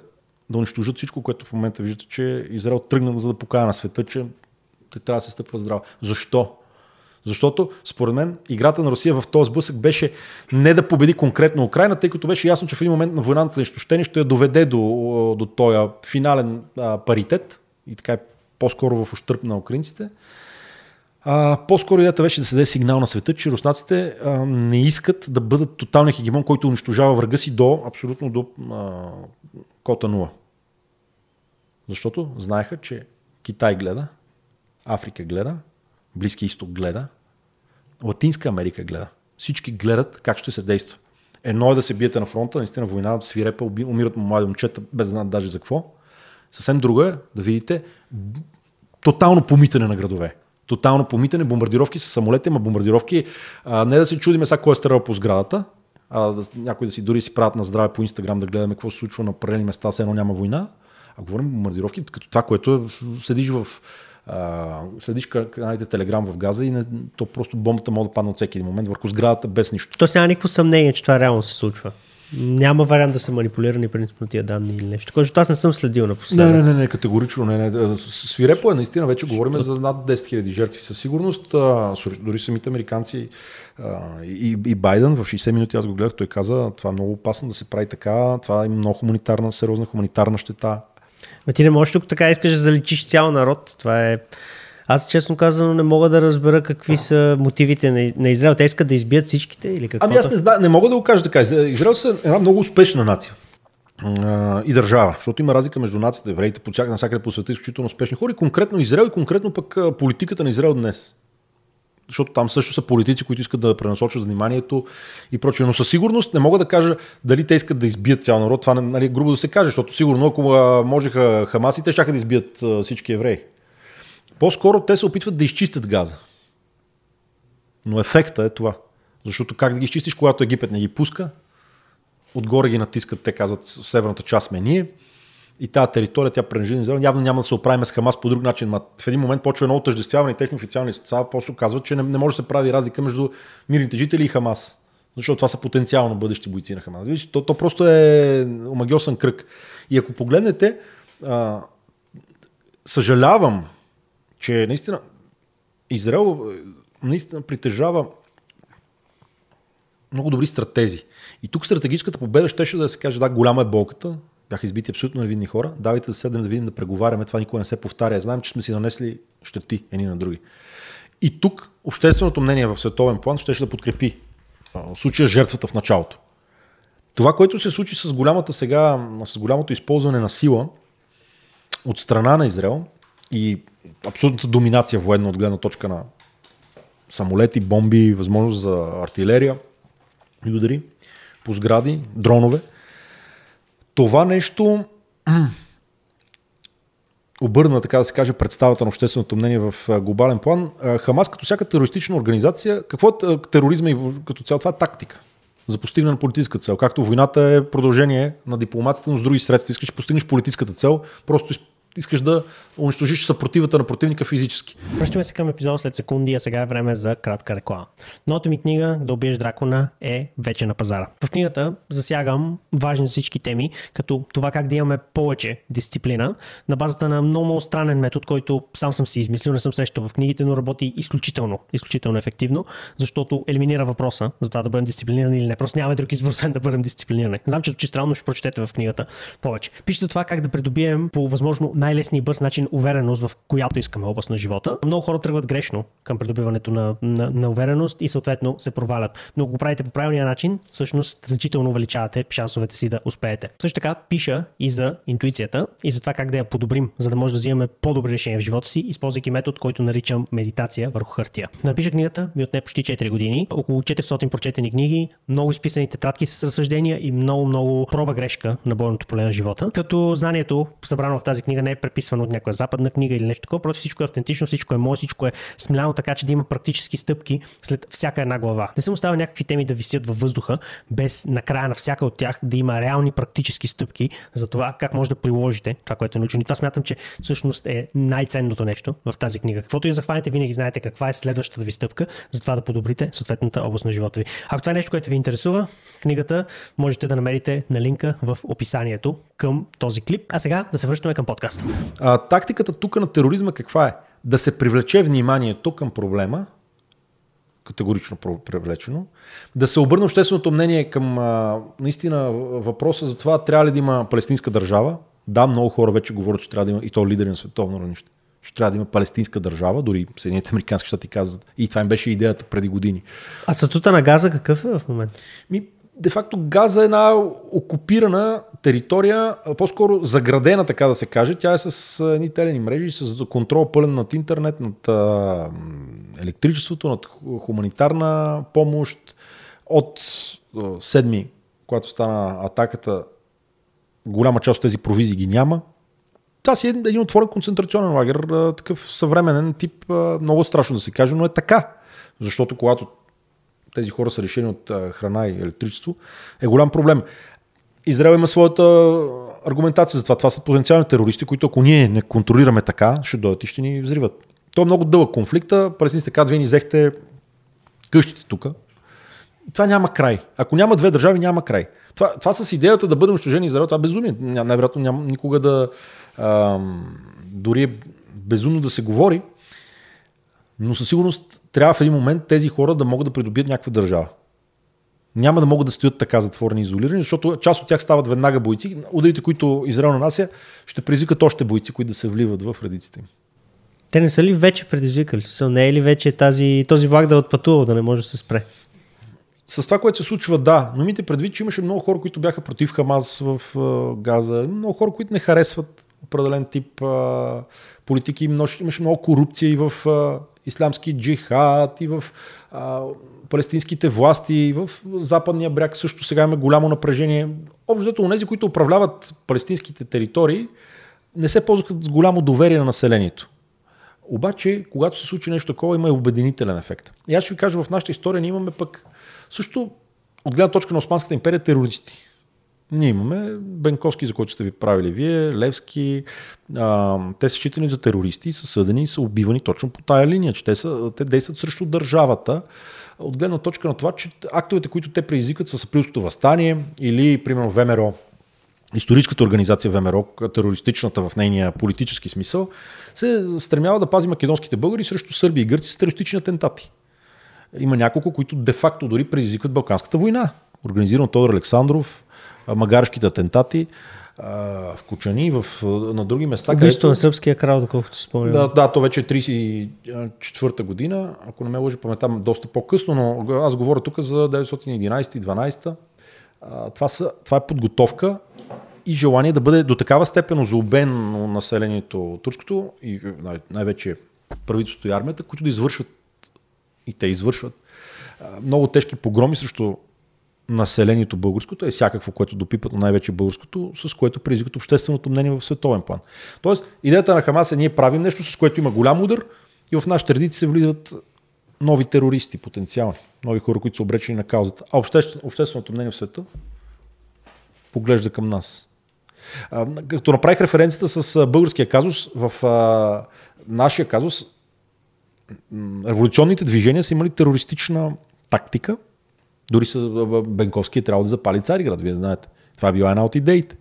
да унищожат всичко, което в момента виждате, че Израел тръгна за да покаже на света, че те трябва да се стъпва здраво. Защо? Защото, според мен, играта на Русия в този сблъсък беше не да победи конкретно Украйна, тъй като беше ясно, че в един момент на войната нещощение ще я доведе до този финален паритет и така е по-скоро в ущърп на украинците. По-скоро идеята беше да се даде сигнал на света, че руснаците не искат да бъдат тоталния хегемон, който унищожава врага си до абсолютно до кота нула. Защото знаеха, че Китай гледа, Африка гледа, Близкия изток гледа, Латинска Америка гледа. Всички гледат как ще се действа. Едно е да се биете на фронта, наистина война, свирепа, умират млади момчета, без да знаят даже за какво. Съвсем друго е да видите тотално помитане на градове. Тотално помитане, бомбардировки с самолети, ма бомбардировки. Не да се чудиме сега кой е стрелял по сградата, някой да си дори си правят на здраве по Инстаграм да гледаме какво се случва на определени места, все едно няма война. А говорим бомбардировки, като това, което седиш в следиш каналите Телеграм в Газа и то просто бомбата може да падне от всеки един момент върху сградата без нищо. То няма никакво съмнение, че това реално се случва. Няма вариант да са манипулирани принципно тия данни или нещо. Който аз не съм следил напоследък. Не, категорично. Не. Свирепо е, наистина вече говорим за над 10 000 жертви със сигурност. Дори самите американци и Байден в 60 минути, аз го гледах, той каза, това е много опасно да се прави така, това е много хуманитарна, сериозна хуманитарна щета. Ма ти не можеш тук така искаш да заличиш цял народ. Това е... Аз честно казано не мога да разбера какви са мотивите на Израел. Те искат да избият всичките или какво? Аз не знам, не мога да го кажа така. Израел са една много успешна нация и държава, защото има разлика между нациите, евреите по всяка насякъде по света, изключително успешни хора и конкретно Израел и конкретно пък политиката на Израел днес. Защото там също са политици, които искат да пренасочат вниманието и прочее. Но със сигурност не мога да кажа дали те искат да избият цял народ. Това нали, грубо да се каже, защото сигурно ако можеха Хамас, те щяха да избият всички евреи. По-скоро те се опитват да изчистят Газа. Но ефекта е това. Защото как да ги изчистиш, когато Египет не ги пуска, отгоре ги натискат, те казват в северната част сме ние и тази територия, тя принадлежи на Израел, явно няма да се оправим с Хамас по друг начин. В един момент почва едно отъждествяване и техни официални лица просто казват, че не може да се прави разлика между мирните жители и Хамас. Защото това са потенциално бъдещи бойци на Хамас. Виж, то просто е омагьосан кръг. И ако погледнете, съжалявам, че наистина Израел наистина притежава много добри стратези. И тук стратегическата победа щеше да се каже, да, голяма е болката, бяха избити абсолютно невинни хора, давайте да седнем да видим, да преговаряме, това никога не се повтаря. Знаем, че сме си нанесли щети едни на други. И тук общественото мнение в световен план щеше да подкрепи в случая жертвата в началото. Това, което се случи с голямото използване на сила от страна на Израел и абсолютната доминация военна от гледна точка на самолети, бомби, възможност за артилерия и удари по сгради, дронове. Това нещо обърна, така да се каже, представата на общественото мнение в глобален план. Хамас като всяка терористична организация, какво е тероризма и като цяло? Това е тактика за постигане на политическа цел. Както войната е продължение на дипломацията, но с други средства. Искаш да постигнеш политическата цел, просто искаш да унищожиш съпротивата на противника физически. Връщаме се към епизода след секунди, а сега е време за кратка реклама. Новата ми книга "Да убиеш дракона" е вече на пазара. В книгата засягам важни за всички теми, като това как да имаме повече дисциплина на базата на много странен метод, който сам съм си измислил, не съм срещал в книгите, но работи изключително ефективно, защото елиминира въпроса за това да бъдем дисциплинирани или не. Просто нямаме друг избор, да бъдем дисциплинирани. Знам, че странно ще прочетете в книгата повече. Пишете това как да придобием по възможно най-лесния и бърз начин увереност, в която искаме област на живота. Много хора тръгват грешно към придобиването на увереност и съответно се провалят. Но ако го правите по правилния начин, всъщност значително увеличавате шансовете си да успеете. Също така пиша и за интуицията и за това как да я подобрим, за да може да взимаме по-добри решения в живота си, използвайки метод, който наричам медитация върху хартия. Напиша книгата ми отне почти 4 години, около 400 прочетени книги, много изписани тетрадки с разсъждения и много проба грешка на бойното поле на живота. Като знанието, събрано в тази книга, не е преписвано от някоя западна книга или нещо такова, просто всичко е автентично, всичко е мое, всичко е смляно, така че да има практически стъпки след всяка една глава. Не съм оставил някакви теми да висят във въздуха, без накрая на всяка от тях да има реални практически стъпки за това как може да приложите това, което е научено. И това смятам, че всъщност е най-ценното нещо в тази книга. Каквото и захванете, винаги знаете каква е следващата ви стъпка, за това да подобрите съответната област на живота ви. Ако това е нещо, което ви интересува, книгата можете да намерите на линка в описанието към този клип. А сега да се връщаме към подкаст. Тактиката тук на тероризма каква е? Да се привлече вниманието към проблема категорично привлечено. Да се обърне общественото мнение към наистина въпроса за това, трябва ли да има палестинска държава. Да, много хора вече говорят, че трябва да има, и то лидери на световно равнище, че трябва да има палестинска държава, дори Съединените американски щати казват. И това им беше идеята преди години. А статута на Газа какъв е в момента? Де-факто Газа е една окупирана територия, по-скоро заградена, така да се каже. Тя е с едни телени мрежи, с контрол пълен над интернет, над електричеството, над хуманитарна помощ. От 7-ми, когато стана атаката, голяма част от тези провизии ги няма. Това си е един отворен концентрационен лагер, такъв съвременен тип, много страшно да се каже, но е така. Защото когато тези хора са лишени от храна и електричество, е голям проблем. Израел има своята аргументация за това. Това са потенциални терористи, които ако ние не контролираме така, ще дойдат и ще ни взриват. То е много дълъг конфликт. Палестинците казват, вие ни взехте къщите тук. Това няма край. Ако няма две държави, няма край. Това с идеята да бъдем унищожени Израел, това е безумие. Най-вероятно няма никога да... дори е безумно да се говори, но със сигурност трябва в един момент тези хора да могат да придобият някаква държава. Няма да могат да стоят така затворени и изолирани, защото част от тях стават веднага бойци. Ударите, които Израел нанася, ще предизвикат още бойци, които да се вливат в редиците им. Те не са ли вече предизвикали? Не е ли вече този влак да е отпътувал, да не може да се спре? С това, което се случва, да, но мите предвид, че имаше много хора, които бяха против Хамас в Газа, много хора, които не харесват определен тип политики, имаше много корупция и в ислямски джихад, и в палестинските власти, и в Западния бряг също сега има голямо напрежение. Общото, онези, които управляват палестинските територии, не се ползват с голямо доверие на населението. Обаче, когато се случи нещо такова, има и обединителен ефект. И аз ще ви кажа, в нашата история ние имаме пък също, от гледна точка на Османската империя, терористи. Ние имаме Бенковски, за който сте ви правили вие, Левски, те са считани за терористи, са съдени и са убивани точно по тая линия, че те действат срещу държавата, от гледна точка на това, че актовете, които те предизвикват, с Априлското въстание или, примерно, ВМРО, историческата организация ВМРО, терористичната в нейния политически смисъл, се стремява да пази македонските българи срещу сърби и гърци с терористични атентати. Има няколко, които де-факто дори предизвикват Балканската война. Организиран от Тодор Александров, магарските атентати в Кучани, на други места. Убийството на сръбския крал, доколкото си спомням. Да, то вече е 1934 година. Ако не ме лъжи паметта, доста по-късно, но аз говоря тук за 1911-12. Това е подготовка и желание да бъде до такава степен озлобено населението турското и най-вече правителството и армията, които да извършват, и те извършват, много тежки погроми срещу населението българското, е всякакво, което допипат, но най-вече българското, с което предизвикат общественото мнение в световен план. Тоест, идеята на Хамас е, ние правим нещо, с което има голям удар и в нашите редици се влизат нови терористи, потенциални, нови хора, които са обречени на каузата. А общественото мнение в света поглежда към нас. Като направих референцията с българския казус, в нашия казус революционните движения са имали терористична тактика. Дори Бенковски е трябвало да запали Цариград, вие знаете. Това е била една от идеите.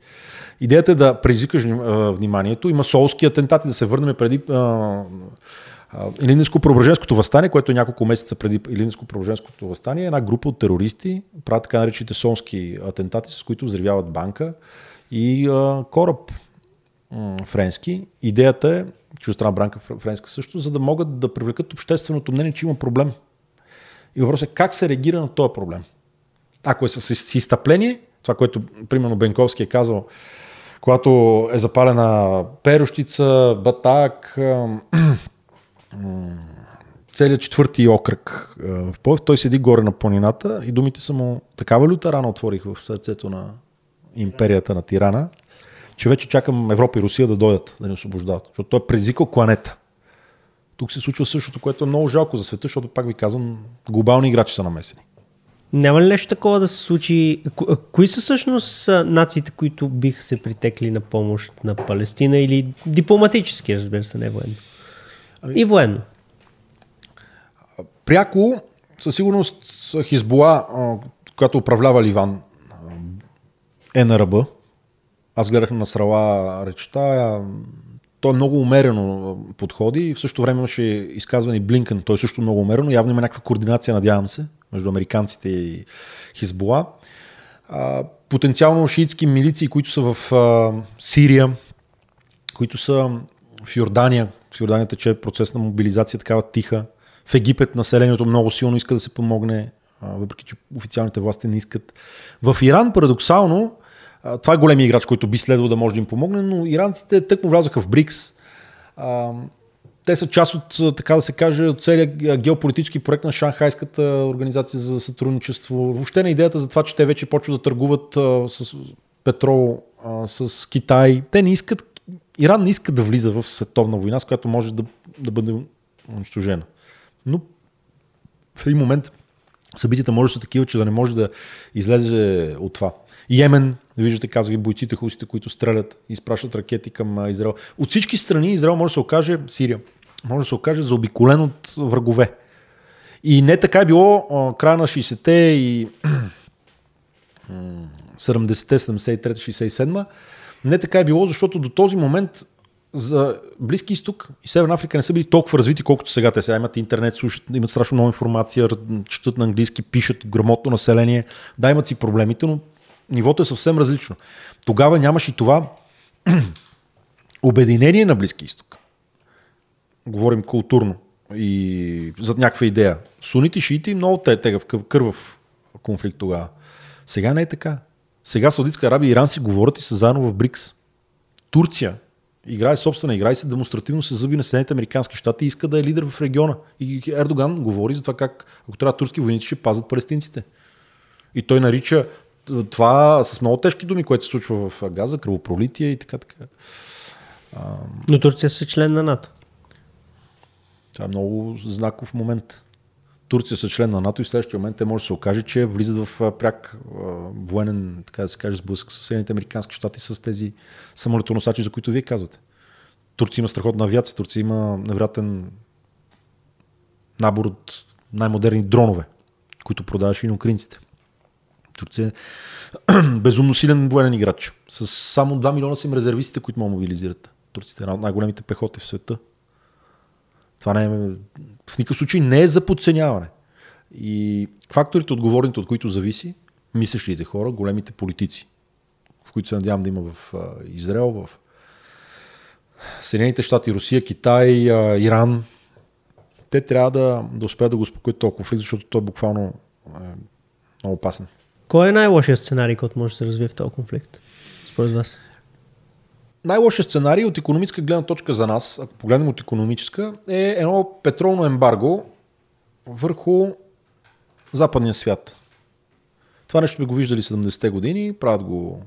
Идеята е да предизвикаш вниманието. Има солски атентати, да се върнем преди Илинденско-Преображенското въстание, което е няколко месеца преди Илинденско-Преображенското въстание. Една група от терористи правят така наречените солски атентати, с които взривяват банка и кораб френски. Идеята е, чуждестранна банка френска също, за да могат да привлекат общественото мнение, че има проблем. И въпросът е как се реагира на този проблем. Ако е с изтъпление, това, което примерно Бенковски е казал, когато е запалена Перущица, Батак, целият 4-ти окръг в Пловдив, той седи горе на планината и думите са му: такава люта рана отворих в сърцето на империята на Тирана, че вече чакам Европа и Русия да дойдат, да ни освобождават, защото той е предизвикал кланета. Тук се случва същото, което е много жалко за света, защото, пак ви казвам, глобални играчи са намесени. Няма ли нещо такова да се случи? Кои са всъщност нациите, които биха се притекли на помощ на Палестина или дипломатически, разбира се, не военно? И военно. Пряко, със сигурност, Хизбула, която управлява Ливан, е на ръба. Аз гледах на Насрала речта, той много умерено подходи и в същото време имаше изказвани Блинкън, той също много умерено, явно има някаква координация, надявам се, между американците и Хизбула. Потенциално шиитски милиции, които са в Сирия, които са в Йордания, в Йордания тече процес на мобилизация, такава тиха. В Египет населението много силно иска да се помогне, въпреки че официалните власти не искат. В Иран парадоксално, това е големи играч, който би следвало да може да им помогне, но иранците тъкмо влязаха в БРИКС. Те са част от, така да се каже, от целият геополитически проект на Шанхайската организация за сътрудничество. Въобще на идеята за това, че те вече почват да търгуват с петрол, с Китай. Те не искат, Иран не иска да влиза в световна война, с която може да бъде унищожена. Но в един момент събитията може да са такива, че да не може да излезе от това. Йемен, виждате, казвам, бойците хусите, които стрелят, изпращат ракети към Израел. От всички страни Израел може да се окаже, Сирия, може да се окаже заобиколен от врагове. И не така е било края на 60-те и 70-те, 73-те, 67-ма. Не така е било, защото до този момент за Близки изток и Северна Африка не са били толкова развити, колкото сега. Те сега имат интернет, слушат, имат страшно много информация, четат на английски, пишат, грамотно население. Да, имат си проблемите, но нивото е съвсем различно. Тогава нямаше това обединение на Близки изток. Говорим културно и за някаква идея. Суните, шиите, много тега в кървав конфликт тогава. Сега не е така. Сега Саудитска Арабия и Иран си говорят и са заедно в БРИКС. Турция играе собствена игра и се демонстративно се зъби на Съединените американски щати и иска да е лидер в региона. И Ердоган говори за това как, ако трябва, турски войници ще пазят палестинците. И той нарича това с много тежки думи, което се случва в Газа, кръвопролитие и така. Но Турция са член на НАТО. Това е много знаков момент. Турция са член на НАТО и в следващия момент те може да се окаже, че влизат в пряк военен, така да се каже, сблъсък със Съединените американски щати с тези самолетоносачи, за които вие казвате. Турция има страхотна авиация, Турция има невероятен набор от най-модерни дронове, които продаваше и на украинците. Турция е безумно силен военен играч. С само 2 милиона са им резервистите, които могат да мобилизират. Турците е една от най-големите пехоти в света. Това не е, в никакъв случай не е за подценяване. И факторите, отговорните, от които зависи, мислещите хора, големите политици, в които се надявам да има в Израел, в Съединените щати, Русия, Китай, Иран, те трябва да успеят да го успокоят този конфликт, защото той е буквално много опасен. Кой е най-лошият сценарий, който може да се развие в този конфликт, според вас? Най-лошият сценарий от икономическа гледна точка за нас, ако погледнем от икономическа, е едно петролно ембарго върху западния свят. Това нещо сме го виждали 70-те години, правят го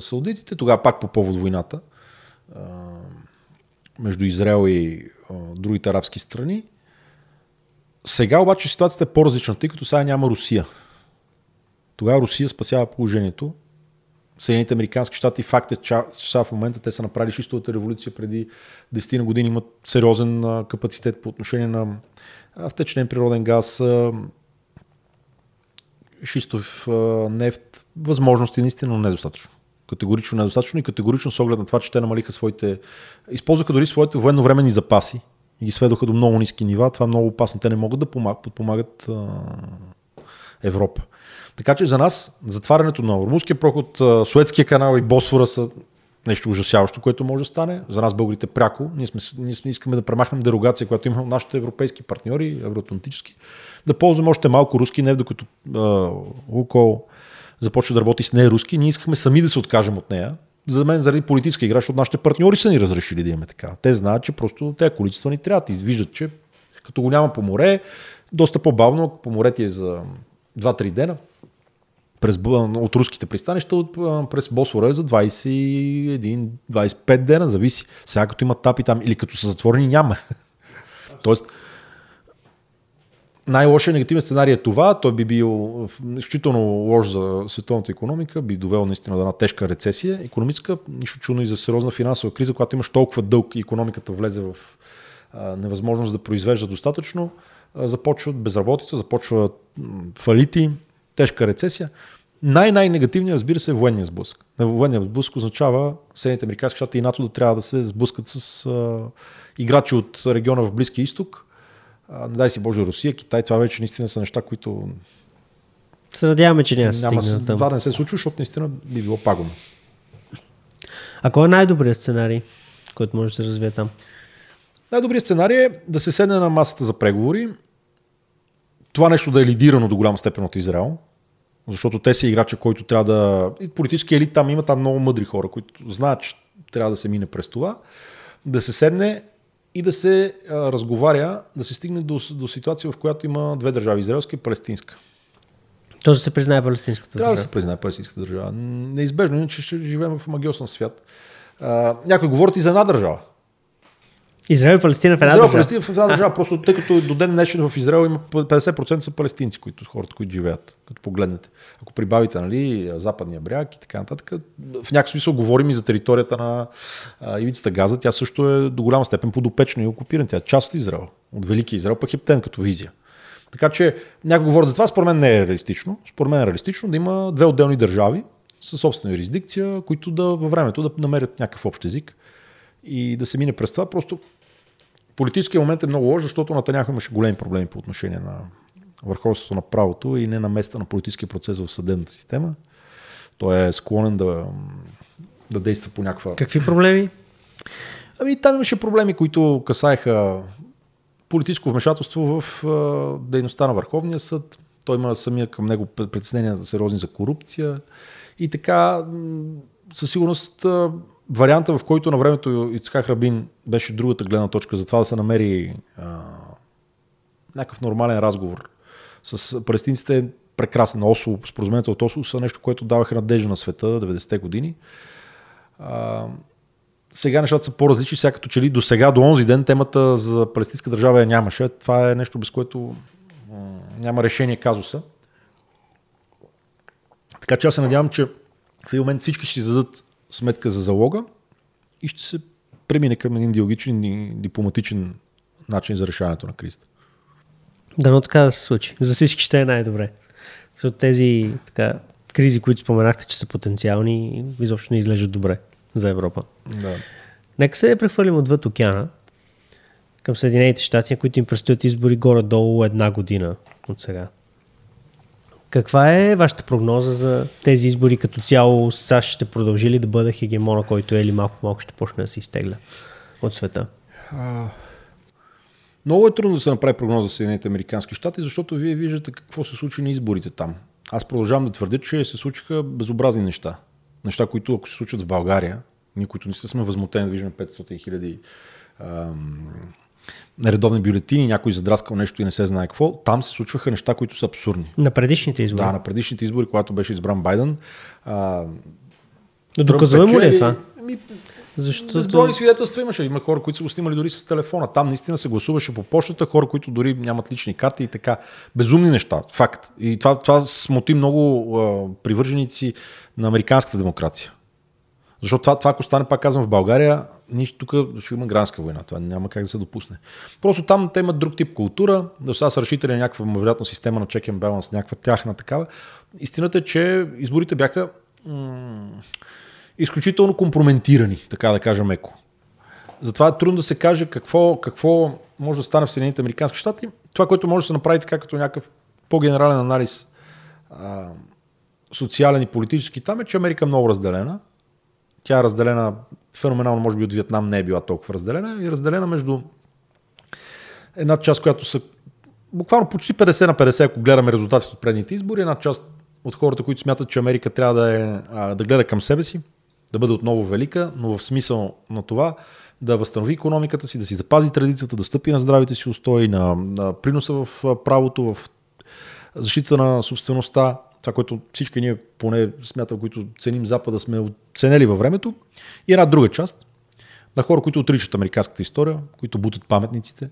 саудитите, тогава пак по повод войната между Израел и другите арабски страни. Сега обаче ситуацията е по-различна, тъй като сега няма Русия. Тогава Русия спасява положението. Съединените американски щати, факт е, че в момента те са направили шистовата революция преди 10 години, имат сериозен капацитет по отношение на втечнен природен газ, шистов нефт, възможности наистина, но недостатъчно. Категорично недостатъчно и категорично с оглед на това, че те намалиха своите, използваха дори своите военновременни запаси и ги сведоха до много ниски нива. Това е много опасно. Те не могат да подпомагат Европа. Така че за нас затварянето на Ормузския проход, Суетския канал и Босфора са нещо ужасяващо, което може да стане. За нас българите пряко. Ние искаме да премахнем дерогация, която имаме нашите европейски партньори, евроатлантически, да ползваме още малко руски нефт, докато Лукойл започва да работи с неруски. Ние искахме сами да се откажем от нея. За мен заради политическа игра, защото нашите партньори са ни разрешили да имаме така. Те знаят, че просто тези количества ни трябват. Виждат, че като го няма по море, доста по-бавно, по море ти е за 2-3 дена, от руските пристанища, през Босфора е за 21-25 дена, зависи. Сега като има тапи там или като са затворени, няма. Тоест, най-лошият негативен сценарий е това, той би бил изключително лош за световната икономика, би довел наистина до една тежка рецесия, икономическа, нищо чудно и за сериозна финансова криза, когато имаш толкова дълг и икономиката влезе в невъзможност да произвежда достатъчно, започват безработица, започват фалити, тежка рецесия. Най-негативният, разбира се, е военния сблъсък. Военният сблъсък означава Съединените американски щати и НАТО да трябва да се сблъскат с играчи от региона в Близкия изток. Не дай си Боже, Русия, Китай, това вече наистина са неща, които... Се надяваме, че няма стигна. Това не се случва, защото наистина би било пагубно. А кой е най-добрият сценарий, който може да се развие там? Най-добрият сценарий е да се седне на масата за преговори. Това нещо да е лидирано до голяма степен от Израел. Защото те са играча, който трябва да... И политически елит там има там много мъдри хора, които знаят, че трябва да се мине през това. Да се седне и да се разговаря, да се стигне до ситуация, в която има две държави, израелска и палестинска. То да се признае палестинската държава. Да се признае палестинската държава. Неизбежно, иначе ще живеем в магиосен свят. Някой говорят и за една държава. Израел и Палестина в една държава. Палестина в една държава, просто тъй като до ден днешен в Израел има 50% са палестинци, които хората, които живеят, като погледнете. Ако прибавите, нали, Западния бряг и така нататък, в някакъв смисъл говорим и за територията на ивицата Газа, тя също е до голяма степен подопечна и окупирана. Тя е част от Израел, от Великия Израел, пък ептен като визия. Така че някой говорят за това, според мен не е реалистично. Според мен е реалистично да има две отделни държави със собствена юрисдикция, които да във времето да намерят някакъв общ език и да се мине през това. Просто политическият момент е много лош, защото Натаняху имаше големи проблеми по отношение на върховството на правото и не на места на политическия процес в съдебната система. Той е склонен да действа по някаква... Какви проблеми? Ами там имаше проблеми, които касаеха политическо вмешателство в дейността на Върховния съд. Той има самия към него притеснения сериозни за корупция. И така, със сигурност, варианта, в който на времето Ицхак Рабин беше другата гледна точка за това да се намери някакъв нормален разговор с палестинците, прекрасен. Осло, споразумението от Осло са нещо, което даваха надежда на света 90-те години. Сега нещата са по-различни, сега като че ли до сега, до онзи ден, темата за палестинска държава я нямаше. Това е нещо, без което няма решение казуса. Така че аз се надявам, че в един момент всички ще си зададат сметка за залога и ще се премине към един диалогичен и дипломатичен начин за решаването на кризата. Да, но така да се случи. За всички ще е най-добре. За тези кризи, които споменахте, че са потенциални, изобщо не изглеждат добре за Европа. Да. Нека се прехвърлим отвъд океана към Съединените щати, които им предстоят избори горе-долу една година от сега. Каква е вашата прогноза за тези избори като цяло? САЩ ще продължи ли да бъде хегемона, който е или малко-малко ще почне да се изтегля от света? Много е трудно да се направи прогноза за Съединените американски щати, защото вие виждате какво се случи на изборите там. Аз продължавам да твърдя, че се случиха безобразни неща. Неща, които ако се случат в България, ние, които не сме възмутени да виждаме 500 хиляди нередовни бюлетини, някой задраскал нещо и не се знае какво, там се случваха неща, които са абсурдни. На предишните избори? Да, на предишните избори, когато беше избран Байден. Доказуемо ли е това? Защото... Безбройни свидетелства имаше. Има хора, които са го снимали дори с телефона. Там наистина се гласуваше по почтата, хора, които дори нямат лични карти и така. Безумни неща. Факт. И това смути много привърженици на американската демокрация. Защото това, ако стане, пак казвам, в България, тук ще има гражданска война. Това няма как да се допусне. Просто там те имат друг тип култура. Да сега са разчитали на някаква, вероятно, система на check and balance, някаква тяхна такава. Истината е, че изборите бяха изключително компроментирани, така да кажа меко. Затова е трудно да се каже какво може да стане в Съединените американски щати. Това, което може да се направи така като някакъв по-генерален анализ, социален и политически там, е, че Америка е много разделена. Тя е разделена феноменално, може би от Виетнам не е била толкова разделена, и разделена между една част, която са буквално почти 50 на 50, ако гледаме резултатите от предните избори, една част от хората, които смятат, че Америка трябва да гледа към себе си, да бъде отново велика, но в смисъл на това да възстанови икономиката си, да си запази традицията, да стъпи на здравите си устои, на приноса в правото, в защита на собствеността, това, което всички ние поне смятам, които ценим Запада, сме оценели във времето, и една друга част на хора, които отричат американската история, които бутат паметниците,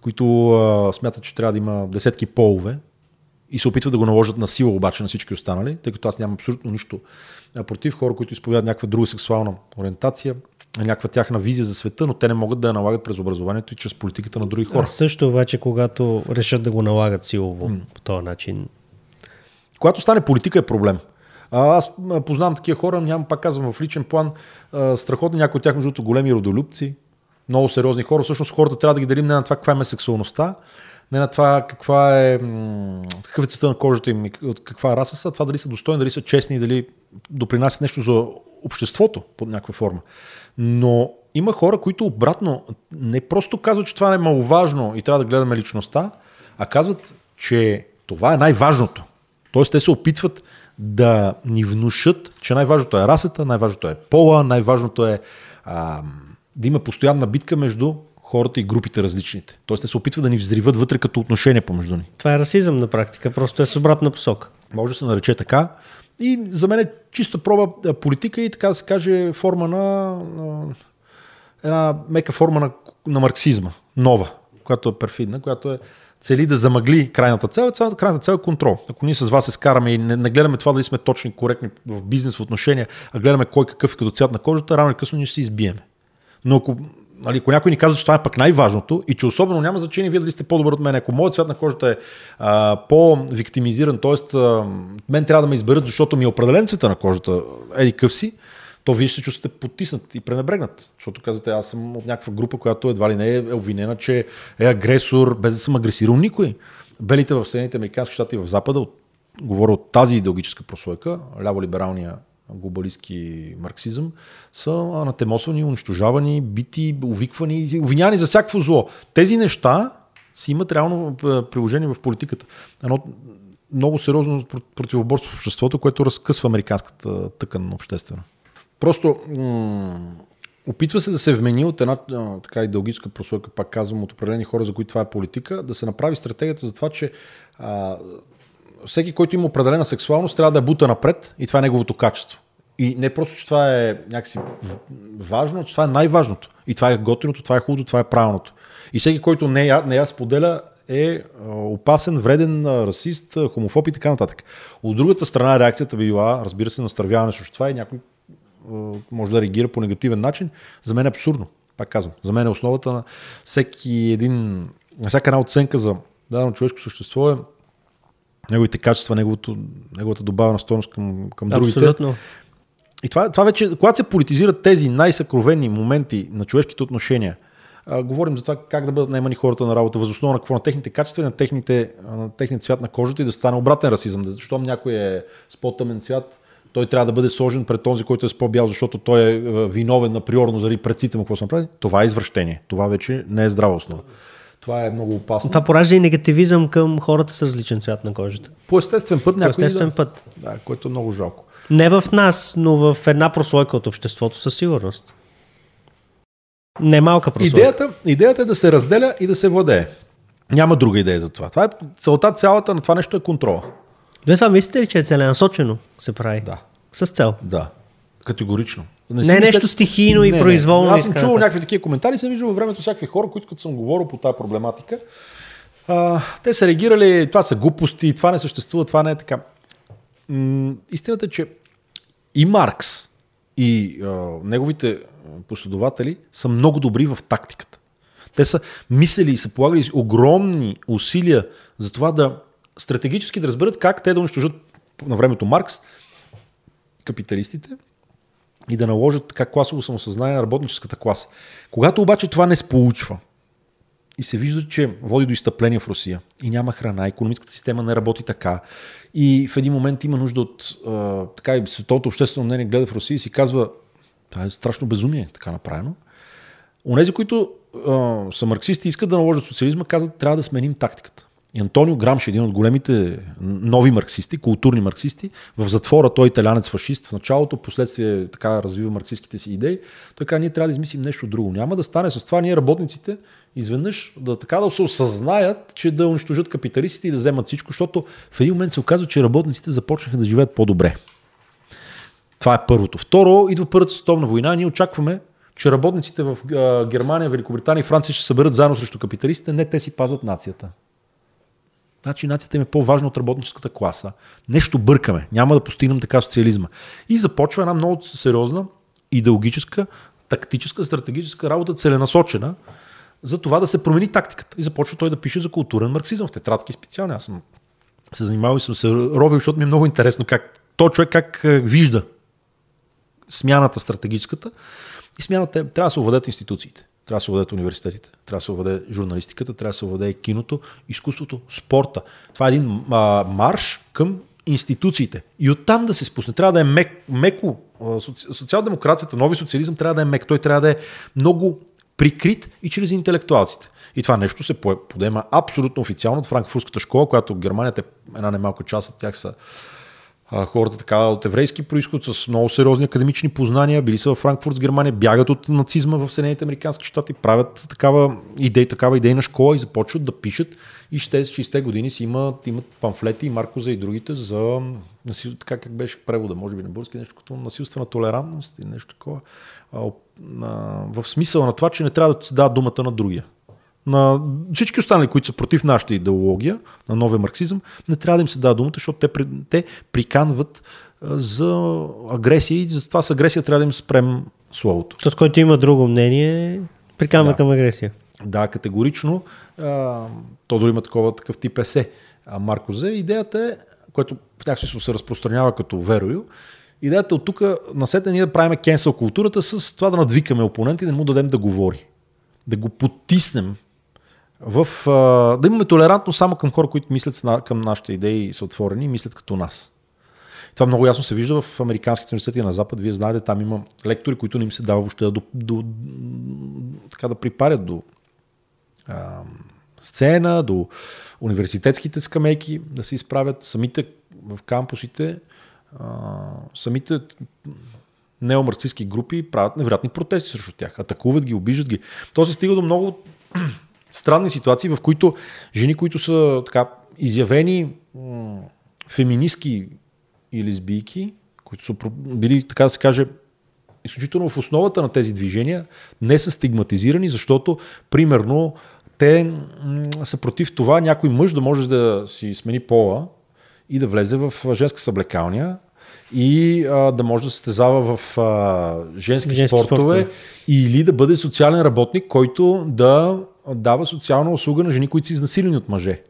които смятат, че трябва да има десетки полове и се опитват да го наложат на сила обаче на всички останали, тъй като аз нямам абсолютно нищо против хора, които изповядат някаква друга сексуална ориентация, някаква тяхна визия за света, но те не могат да я налагат през образованието и чрез политиката на други хора. А също обаче, когато решат да го налагат силово по този начин, когато стане политика е проблем. Аз познавам такива хора, нямам, пак казвам, в личен план страхотно, някои от тях между другото големи родолюбци, много сериозни хора. Всъщност хората трябва да ги делим не на това каква е сексуалността, не на това каква е, какъв е цвета на кожата им, от каква раса са, това дали са достойни, дали са честни, дали допринасят нещо за обществото под някаква форма. Но има хора, които обратно не просто казват, че това е маловажно и трябва да гледаме личността, а казват, че това е най-важното. Тоест те се опитват да ни внушат, че най-важното е расата, най-важното е пола, най-важното е да има постоянна битка между хората и групите различните. Тоест те се опитват да ни взриват вътре като отношение помежду ни. Това е расизъм на практика, просто е с обратна посока. Може да се нарече така. И за мен е чиста проба политика и така да се каже форма на една мека форма на марксизма. Нова, която е перфидна, която е цели да замъгли крайната цел. Крайната цел е контрол. Ако ние с вас се скараме и не гледаме това дали сме точни, коректни в бизнес, в отношения, а гледаме кой какъв е като цвят на кожата, рано или късно ние ще се избиеме. Но ако някой ни казва, че това е пък най-важното и че особено няма значение вие дали сте по-добър от мен, ако моят цвят на кожата е по-виктимизиран, т.е. мен трябва да ме изберат, защото ми е определен цвета на кожата, еди къв си, то вие ще се чувствате потиснат и пренебрегнат. Защото казвате, аз съм от някаква група, която едва ли не е обвинена, че е агресор, без да съм агресирал никой. Белите в Съединените американски щати и в Запада, говоря от тази идеологическа прослойка, ляво-либералния глобалистски марксизъм, са анатемосвани, унищожавани, бити, увиквани, обвинявани за всякакво зло. Тези неща си имат реално приложение в политиката. Едно много сериозно противоборство в обществото, което разкъсва американската тъкан обществена. Просто опитва се да се вмени от една така идеологическа прослойка, пак казвам, от определени хора, за които това е политика, да се направи стратегията за това, че всеки, който има определена сексуалност, трябва да я бута напред и това е неговото качество. И не просто, че това е някакси важно, че това е най-важното. И това е готиното, това е хубавото, това е правилното. И всеки, който не я споделя, е опасен, вреден, расист, хомофоб и така нататък. От другата страна реакцията би била, разбира се, настървяване срещу това и някой може да реагира по негативен начин. За мен е абсурдно, пак казвам. За мен е основата на всяка една оценка за дадено човешко същество е неговите качества, неговата добавена стойност към другите. Абсолютно. И това вече, когато се политизират тези най-съкровени моменти на човешките отношения, говорим за това как да бъдат наемани хората на работа, възоснова на какво, на техните качества и на техния цвят на кожата и да стане обратен расизъм. Защо някой е с по-тъмен цвят, той трябва да бъде сложен пред този, който е с по-бял, защото той е виновен априорно заради предците му, какво се направи. Това е извращение. Това вече не е здрава основа. Това е много опасно. Това поражда и негативизъм към хората с различен цвят на кожата. По естествен път някой. Да, което е много жалко. Не в нас, но в една прослойка от обществото със сигурност. Не е малка прослойка. Идеята е да се разделя и да се владее. Няма друга идея за това. Това е цялата на това нещо е контрола. Вие това мислите ли, че е целенасочено се прави? Да. С цел? Да. Категорично. Не нещо стихийно и произволно. Аз съм чувал някакви такива коментари, съм виждал във времето всякакви хора, които като съм говорил по тази проблематика, те са реагирали, това са глупости, това не съществува, това не е така. Истината е, че и Маркс, и неговите последователи са много добри в тактиката. Те са мислили и са полагали огромни усилия за това да стратегически да разберат как те да унищожат на времето Маркс капиталистите и да наложат така класово самосъзнание на работническата класа. Когато обаче това не се получва и се вижда, че води до изтъпление в Русия и няма храна, икономическата система не работи така и в един момент има нужда от така и световното обществено мнение гледа в Русия и си казва, това е страшно безумие, така направено. Онези, които са марксисти, искат да наложат социализма, казват, трябва да сменим тактиката. И Антонио Грамши, един от големите нови марксисти, културни марксисти, в затвора, той е италянец-фашист в началото, последствие така развива марксистските си идеи, той казва, ние трябва да измислим нещо друго. Няма да стане с това, ние работниците изведнъж да се осъзнаят, че да унищожат капиталистите и да вземат всичко, защото в един момент се оказва, че работниците започнаха да живеят по-добре. Това е първото. Второ, идва Първата световна война, ние очакваме, че работниците в Германия, Великобритания и Франция ще се съберат заедно срещу капиталистите, не те си пазят нацията. Значи нацията им е по-важна от работническата класа. Нещо бъркаме. Няма да постигнем така социализма. И започва една много сериозна идеологическа, тактическа, стратегическа работа, целенасочена за това да се промени тактиката. И започва той да пише за културен марксизъм в тетрадки специални. Аз съм се занимавал и съм се ровил, защото ми е много интересно как той човек как вижда смяната стратегическата и смяната е, трябва да се овладеят институциите, трябва да се овладеят университетите, трябва да се овладее журналистиката, трябва да се овладее киното, изкуството, спорта. Това е един марш към институциите. И оттам да се спусне. Трябва да е меко. Социалдемокрацията, нови социализъм трябва да е мек. Той трябва да е много прикрит и чрез интелектуалците. И това нещо се подема абсолютно официално от Франкфуртската школа, която в Германия една немалка част от тях са хората така от еврейски происход с много сериозни академични познания, били са в Франкфурт в Германия, бягат от нацизма в Съединените американски щати, правят такава идейна школа и започват да пишат и 60-те години си имат памфлети и Маркоза и другите за така как беше превода, може би на български нещо като насилствена толерантност и нещо такова. В смисъл на това, че не трябва да се дава думата на другия. На всички останали, които са против нашата идеология, на новия марксизъм, не трябва да им се дава думата, защото те приканват за агресия и за това с агресия трябва да им спрем словото. Тоест, който има друго мнение, приканва към агресия. Да, категорично. То дори има такъв тип есе. Маркозе, идеята е, което в тях се разпространява като верою, идеята от тук насетне ние да правим кенсъл културата с това да надвикаме опоненти и да му дадем да говори. Да го потиснем. Да имаме толерантност само към хора, които мислят към нашите идеи и са отворени и мислят като нас. Това много ясно се вижда в американските университети на Запад. Вие знаете, там има лектори, които не им се дава въобще да припарят до сцена, до университетските скамейки, да се изправят самите в кампусите, самите неомарксистски групи правят невероятни протести срещу тях. Атакуват ги, обиждат ги. То се стига до много странни ситуации, в които жени, които са така изявени феминистки и лесбийки, които са били, така да се каже, изключително в основата на тези движения, не са стигматизирани, защото, примерно, те са против това някой мъж да може да си смени пола и да влезе в женска съблекалня, и да може да се състезава в женски спортове или да бъде социален работник, който да дава социална услуга на жени, които са изнасилени от мъже.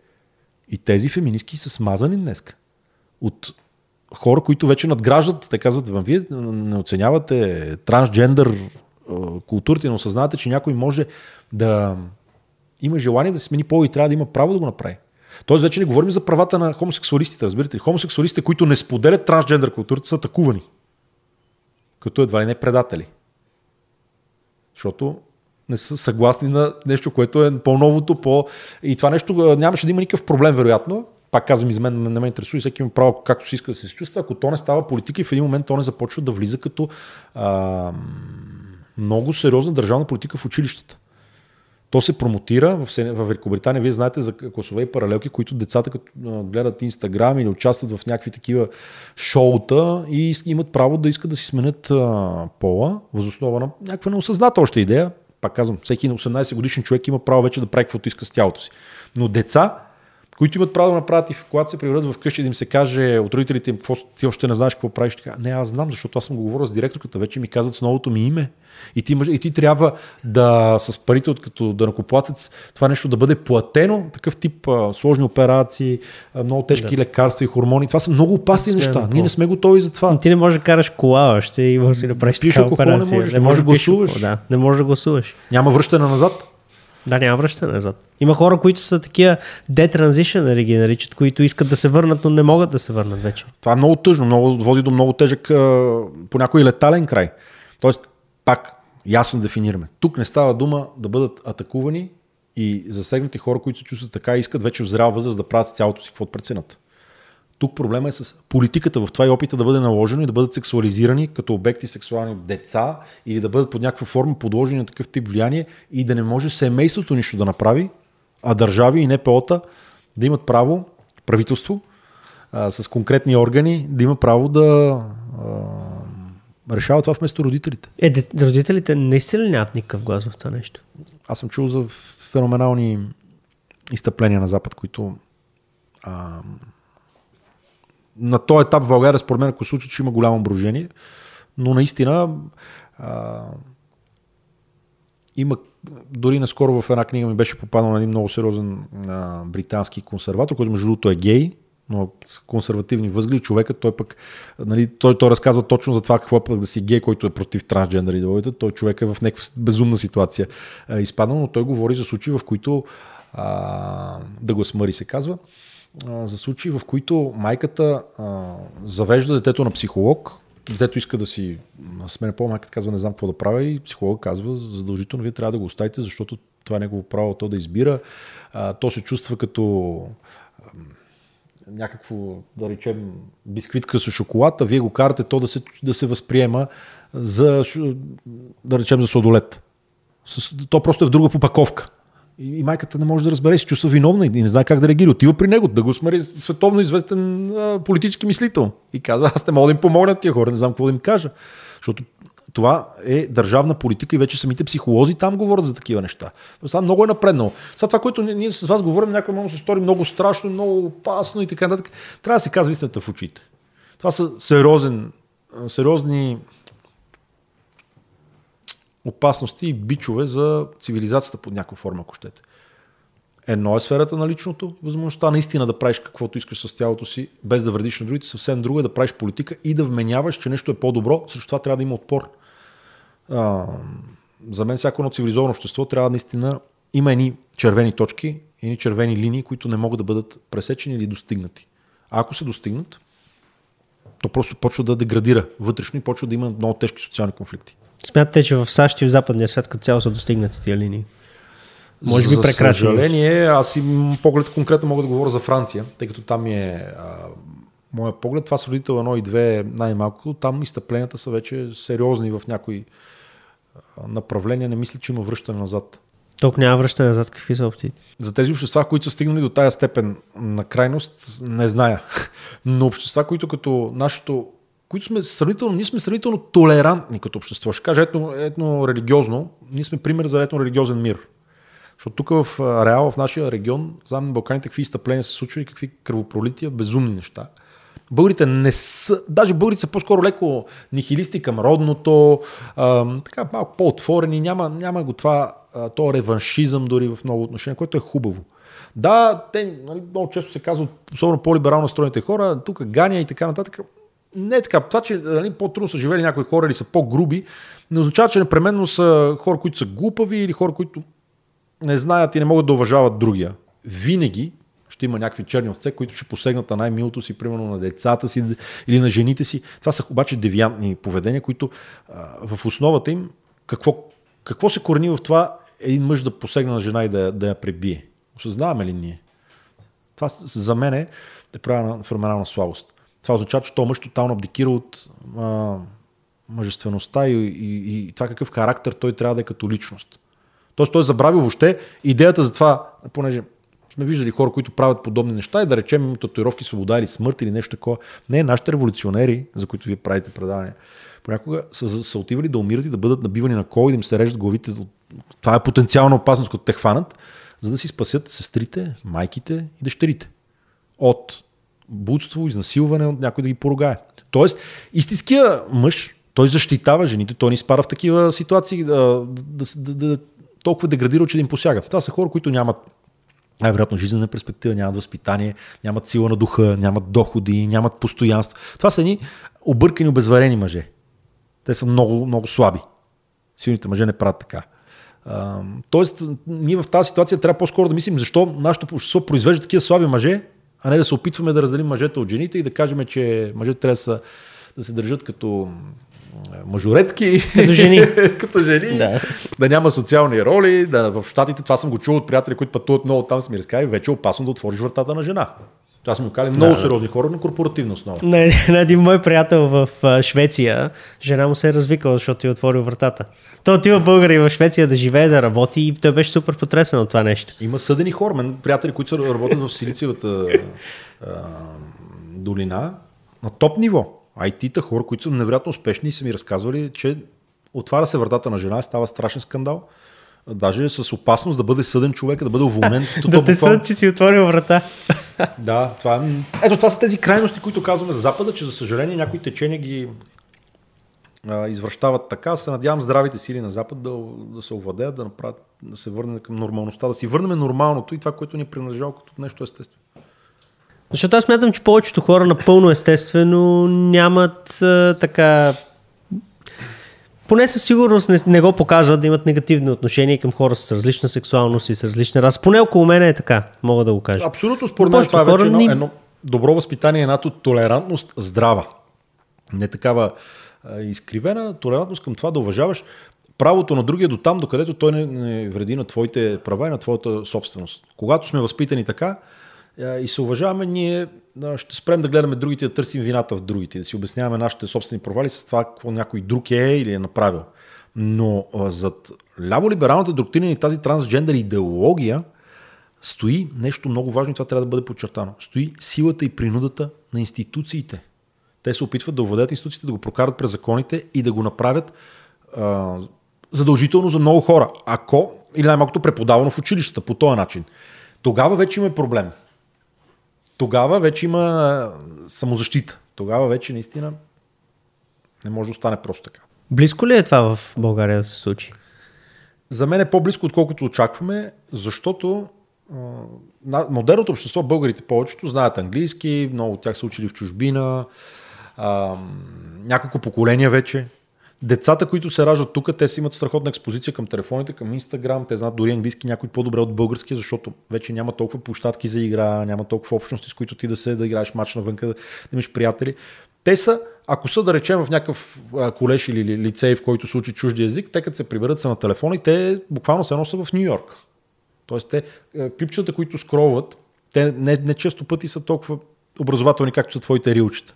И тези феминистки са смазани днес. От хора, които вече надграждат, те казват, вие не оценявате трансджендър културите, но осъзнавате, че някой може да има желание да се смени пол и трябва да има право да го направи. Тоест вече не говорим за правата на хомосексуалистите, разбирате ли? Хомосексуалистите, които не споделят трансджендър културата, са атакувани. Като едва ли не предатели. Защото не са съгласни на нещо, което е по-новото, И това нещо нямаше да има никакъв проблем, вероятно. Пак казвам, не ме интересува, всеки има право както си иска да се чувства. Ако то не става политика и в един момент то не започва да влиза като много сериозна държавна политика в училищата. То се промотира в Великобритания. Вие знаете за класове и паралелки, които децата като гледат Инстаграм или участват в някакви такива шоута и имат право да искат да си сменят пола възоснова на някаква неосъзната още идея. Пак казвам, всеки на 18 годишен човек има право вече да прави каквото иска с тялото си. Но деца, които имат право да направят и когато се превърнат в къщи да им се каже от родителите им, ти още не знаеш какво правиш, така. Не, аз знам, защото аз съм го говорил с директорката, вече ми казват с новото ми име. И ти трябва да с парите от като данъкоплатец това нещо да бъде платено, такъв тип сложни операции, много тежки лекарства и хормони. Това са много опасни неща. Ние не сме готови за това. Ти не можеш да караш кола още и да си направиш такава операция. Не можеш да гласуваш. Няма връщане назад. Да, няма връщане назад. Има хора, които са такива detransitionери ги наричат, които искат да се върнат, но не могат да се върнат вече. Това е много тъжно, води до много тежък, понякога и летален край. Тоест, пак ясно дефинираме. Тук не става дума да бъдат атакувани и засегнати хора, които се чувстват така и искат вече в здрава възраст да правят цялото си какво преценят. Тук проблема е с политиката в това и опита да бъде наложено и да бъдат сексуализирани като обекти сексуални деца или да бъдат под някаква форма подложени на такъв тип влияние и да не може семейството нищо да направи, а държави и НПО-та да имат право, правителство с конкретни органи, да има право да решава това вместо родителите. Родителите наистина ли нямат никакъв глас в това нещо? Аз съм чул за феноменални изтъпления на Запад, които на този етап в България, според мен, ако случи, че има голямо брожение, но наистина има, дори наскоро в една книга ми беше попаднал на един много сериозен британски консерватор, който между другото е гей, но с консервативни възгледи. Човекът, той пък, нали, той разказва точно за това какво пък да си гей, който е против трансджендър идеологията. Той човек е в някаква безумна ситуация изпаднал, но той говори за случаи, в които да го смъри, се казва. За случаи, в които майката завежда детето на психолог, детето иска да си смене пол, майката казва не знам какво да правя и психолог казва задължително вие трябва да го оставите, защото това е негово право, то да избира. То се чувства като някакво, да речем, бисквитка с шоколад, а вие го карате то да се възприема за, да речем, за сладолет. То просто е в друга опаковка. И майката не може да разбере, се чувства виновна и не знае как да реагира. Отива при него, да го смери световно известен политически мислител. И казва, аз не мога да им помогна тия хора, не знам какво да им кажа. Защото това е държавна политика и вече самите психолози там говорят за такива неща. Това много е напреднало. Сега това, което ние с вас говорим, някой може да се стори много страшно, много опасно и така нататък. Трябва да се казва истината в очите. Това са сериозни опасности и бичове за цивилизацията под някаква форма, ако щете. Едно е сферата на личното, възможността наистина да правиш каквото искаш с тялото си, без да вредиш на другите, съвсем друго е да правиш политика и да вменяваш, че нещо е по-добро, срещу това трябва да има отпор. За мен всяко едно цивилизовано общество трябва наистина, има едни червени точки, едни червени линии, които не могат да бъдат пресечени или достигнати. А ако се достигнат, то просто почва да деградира вътрешно и почва да има много тежки социални конфликти. Смятате, че в САЩ и в западния свят като цяло са достигнати тия линии? Може би прекрачени. За съжаление, аз им поглед конкретно мога да говоря за Франция, тъй като там е моя поглед. Това с родител 1 и 2 най-малко. Там изтъпленията са вече сериозни в някои направления. Не мисля, че има връщане назад. Тук няма връщане назад, какви са опциите? За тези общества, които са стигнали до тая степен на крайност, не зная. Но общества, които като нашето, които ние сме сравнително толерантни като общество. Ще кажа етно-религиозно, ние сме пример за етно-религиозен мир. Защото тук в Реал, в нашия регион, знам на Балканите какви изтъпления се случвали, какви кръвопролития, безумни неща. Българите не са, даже българите са по-скоро леко нихилисти към родното, така малко по-отворени, няма го това, то реваншизъм дори в много отношения, което е хубаво. Да, те, нали, много често се казват, особено по-либерално настроените хора, тук Гания и така нататък. Не е така. Това, че нали, по-трудно са живели някои хора или са по-груби, не означава, че непременно са хора, които са глупави или хора, които не знаят и не могат да уважават другия. Винаги ще има някакви черни овце, които ще посегнат на най-милото си, примерно на децата си или на жените си. Това са обаче девиантни поведения, които в основата им, какво се корени в това един мъж да посегне на жена и да я пребие? Осъзнаваме ли ние? Това за мен е правилна феноменална слабост. Това означава, че този мъж тотално абдикира от мъжествеността и това какъв характер той трябва да е като личност. Тоест той е забравил въобще идеята за това, понеже сме виждали хора, които правят подобни неща и да речем татуировки, свобода или смърт или нещо такова. Не, нашите революционери, за които вие правите предавания, понякога са отивали да умират и да бъдат набивани на кол и да им се режат главите. Това е потенциална опасност, като те хванат, за да си спасят сестрите, майките и дъщерите от блудство, изнасилване, от някой да ги поругае. Тоест, истинския мъж, той защитава жените, той не изпада в такива ситуации да толкова деградира, че да им посяга. Това са хора, които нямат най-вероятно жизнена перспектива, нямат възпитание, нямат сила на духа, нямат доходи, нямат постоянство. Това са едни объркани, обезверени мъже. Те са много, много слаби. Силните мъже не правят така. Тоест, ние в тази ситуация трябва по-скоро да мислим защо нашето общество произвежда такива слаби мъже, а не да се опитваме да разделим мъжете от жените и да кажем, че мъжете трябва да се държат като мажоретки, като жени. Да няма социални роли. Да, в щатите, това съм го чул от приятели, които пътуват много там, с ми разказали, вече е опасно да отвориш вратата на жена. Това сме окали много сериозни хора на корпоративна основа. На един мой приятел в Швеция, жена му се е развикала, защото е отворил вратата. Той отива българи в Швеция да живее, да работи и той беше супер потресен от това нещо. Има съдени хора, приятели, които са работят в Силициевата долина на топ ниво. IT-та, хора, които са невероятно успешни и са ми разказвали, че отваря се вратата на жена и става страшен скандал. Даже с опасност да бъде съден човек, да бъде уволнен. Да те съд, че си отворил врата. Да, това е. Ето това са тези крайности, които казваме за Запада, че за съжаление някои течения ги извръщават така. Се надявам здравите сили на Запад да се овладеят, да се върнем към нормалността, да си върнем нормалното и това, което ни е принадлежало като нещо естествено. Защото аз смятам, че повечето хора напълно естествено нямат така... Поне със сигурност не го показват да имат негативни отношения към хора с различна сексуалност и с различни рас. Поне около мен е така, мога да го кажа. Абсолютно, според мен това е вече едно добро възпитание, едната толерантност здрава. Не такава изкривена, толерантност към това да уважаваш правото на другия до там, докъдето той не вреди на твоите права и на твоята собственост. Когато сме възпитани така и се уважаваме, ние ще спрем да гледаме другите, да търсим вината в другите, да си обясняваме нашите собствени провали с това, какво някой друг е или е направил. Но зад ляво-либералната доктрина и тази трансджендър идеология стои нещо много важно и това трябва да бъде подчертано. Стои силата и принудата на институциите. Те се опитват да овладеят институциите, да го прокарат през законите и да го направят задължително за много хора. Ако, или най-малкото преподавано в училищата по този начин, тогава вече има проблем. Тогава вече има самозащита. Тогава вече наистина не може да остане просто така. Близко ли е това в България да се случи? За мен е по-близко, отколкото очакваме, защото модерното общество, българите повечето, знаят английски, много от тях са учили в чужбина, няколко поколения вече. Децата, които се раждат тук, те си имат страхотна експозиция към телефоните, към Инстаграм, те знаят дори английски някой по-добре от българския, защото вече няма толкова площадки за игра, няма толкова общности, с които ти да играеш мач навънка, да имаш приятели. Те са, ако са да речем в някакъв колеж или лицей, в който се учи чужди език, те като се приберат са на телефона и те буквално се носят в Ню Йорк. Тоест те, клипчета, които скролват, те не често пъти са толкова образователни, както са твоите рилчета.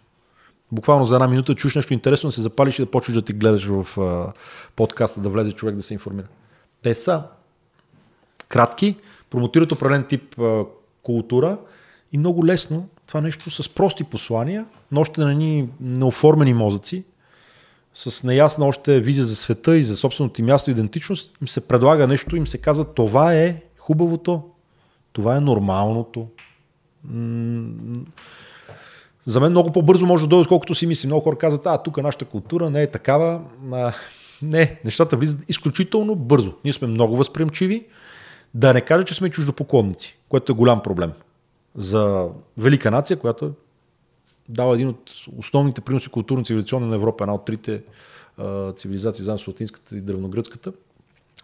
Буквално за една минута чуш нещо интересно, да се запалиш и да почнеш да ти гледаш в подкаста, да влезе човек да се информира. Те са кратки, промотират определен тип култура и много лесно това нещо с прости послания, но още на ни неоформени мозъци, с неясна още визия за света и за собственото им място, идентичност, им се предлага нещо, им се казва това е хубавото, това е нормалното. За мен много по-бързо може да дойде, отколкото си мисли. Много хора казват, тук нашата култура не е такава. Не, нещата влизат изключително бързо. Ние сме много възприемчиви. Да не кажа, че сме чуждопоклонници, което е голям проблем за велика нация, която дава един от основните приноси културно-цивилизационни на Европа, една от трите цивилизации, заедно с латинската и древногръцката,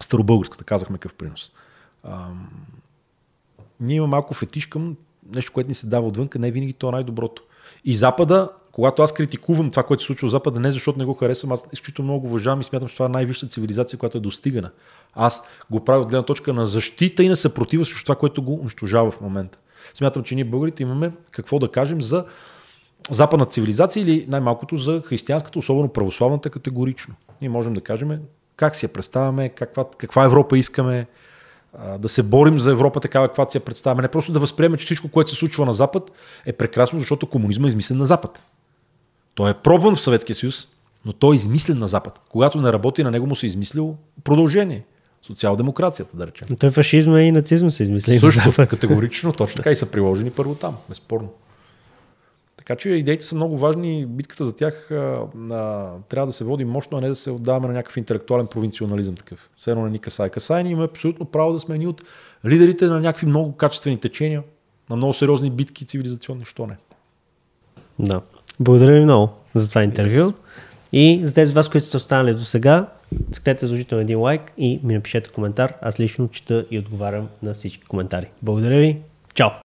старобългарската, казахме какъв принос. Ние имаме малко фетиш към нещо, което ни се дава отвънка, не е винаги то най-доброто. И Запада, когато аз критикувам това, което се случва в Запада, не защото не го харесвам, аз изключително много уважавам и смятам, че това е най-висша цивилизация, която е достигана. Аз го правя от гледна точка на защита и на съпротива срещу това, което го унищожава в момента. Смятам, че ние българите имаме какво да кажем за западна цивилизация или най-малкото за християнската, особено православната категорично. Ние можем да кажем как си я представяме, каква Европа искаме, да се борим за Европа такава, каквато си я представяме. Не просто да възприемем, че всичко, което се случва на Запад е прекрасно, защото комунизма е измислен на Запад. Той е пробван в Съветския съюз, но той е измислен на Запад. Когато не работи, на него му се измислило продължение. Социал-демокрацията, да речем. Но той фашизма и нацизма се измислили на Запад. Категорично, точно така и са приложени първо там, безспорно. Така че идеите са много важни и битката за тях трябва да се води мощно, а не да се отдаваме на някакъв интелектуален провинционализъм такъв. Все едно не ни касае. Касае ни, има абсолютно право да сме ни от лидерите на някакви много качествени течения, на много сериозни битки, цивилизационни, що не. Да. Благодаря ви много за това интервю. И за тези от вас, които са останали до сега, скрете задължително един лайк и ми напишете коментар. Аз лично чета и отговарям на всички коментари. Благодаря ви. Чао!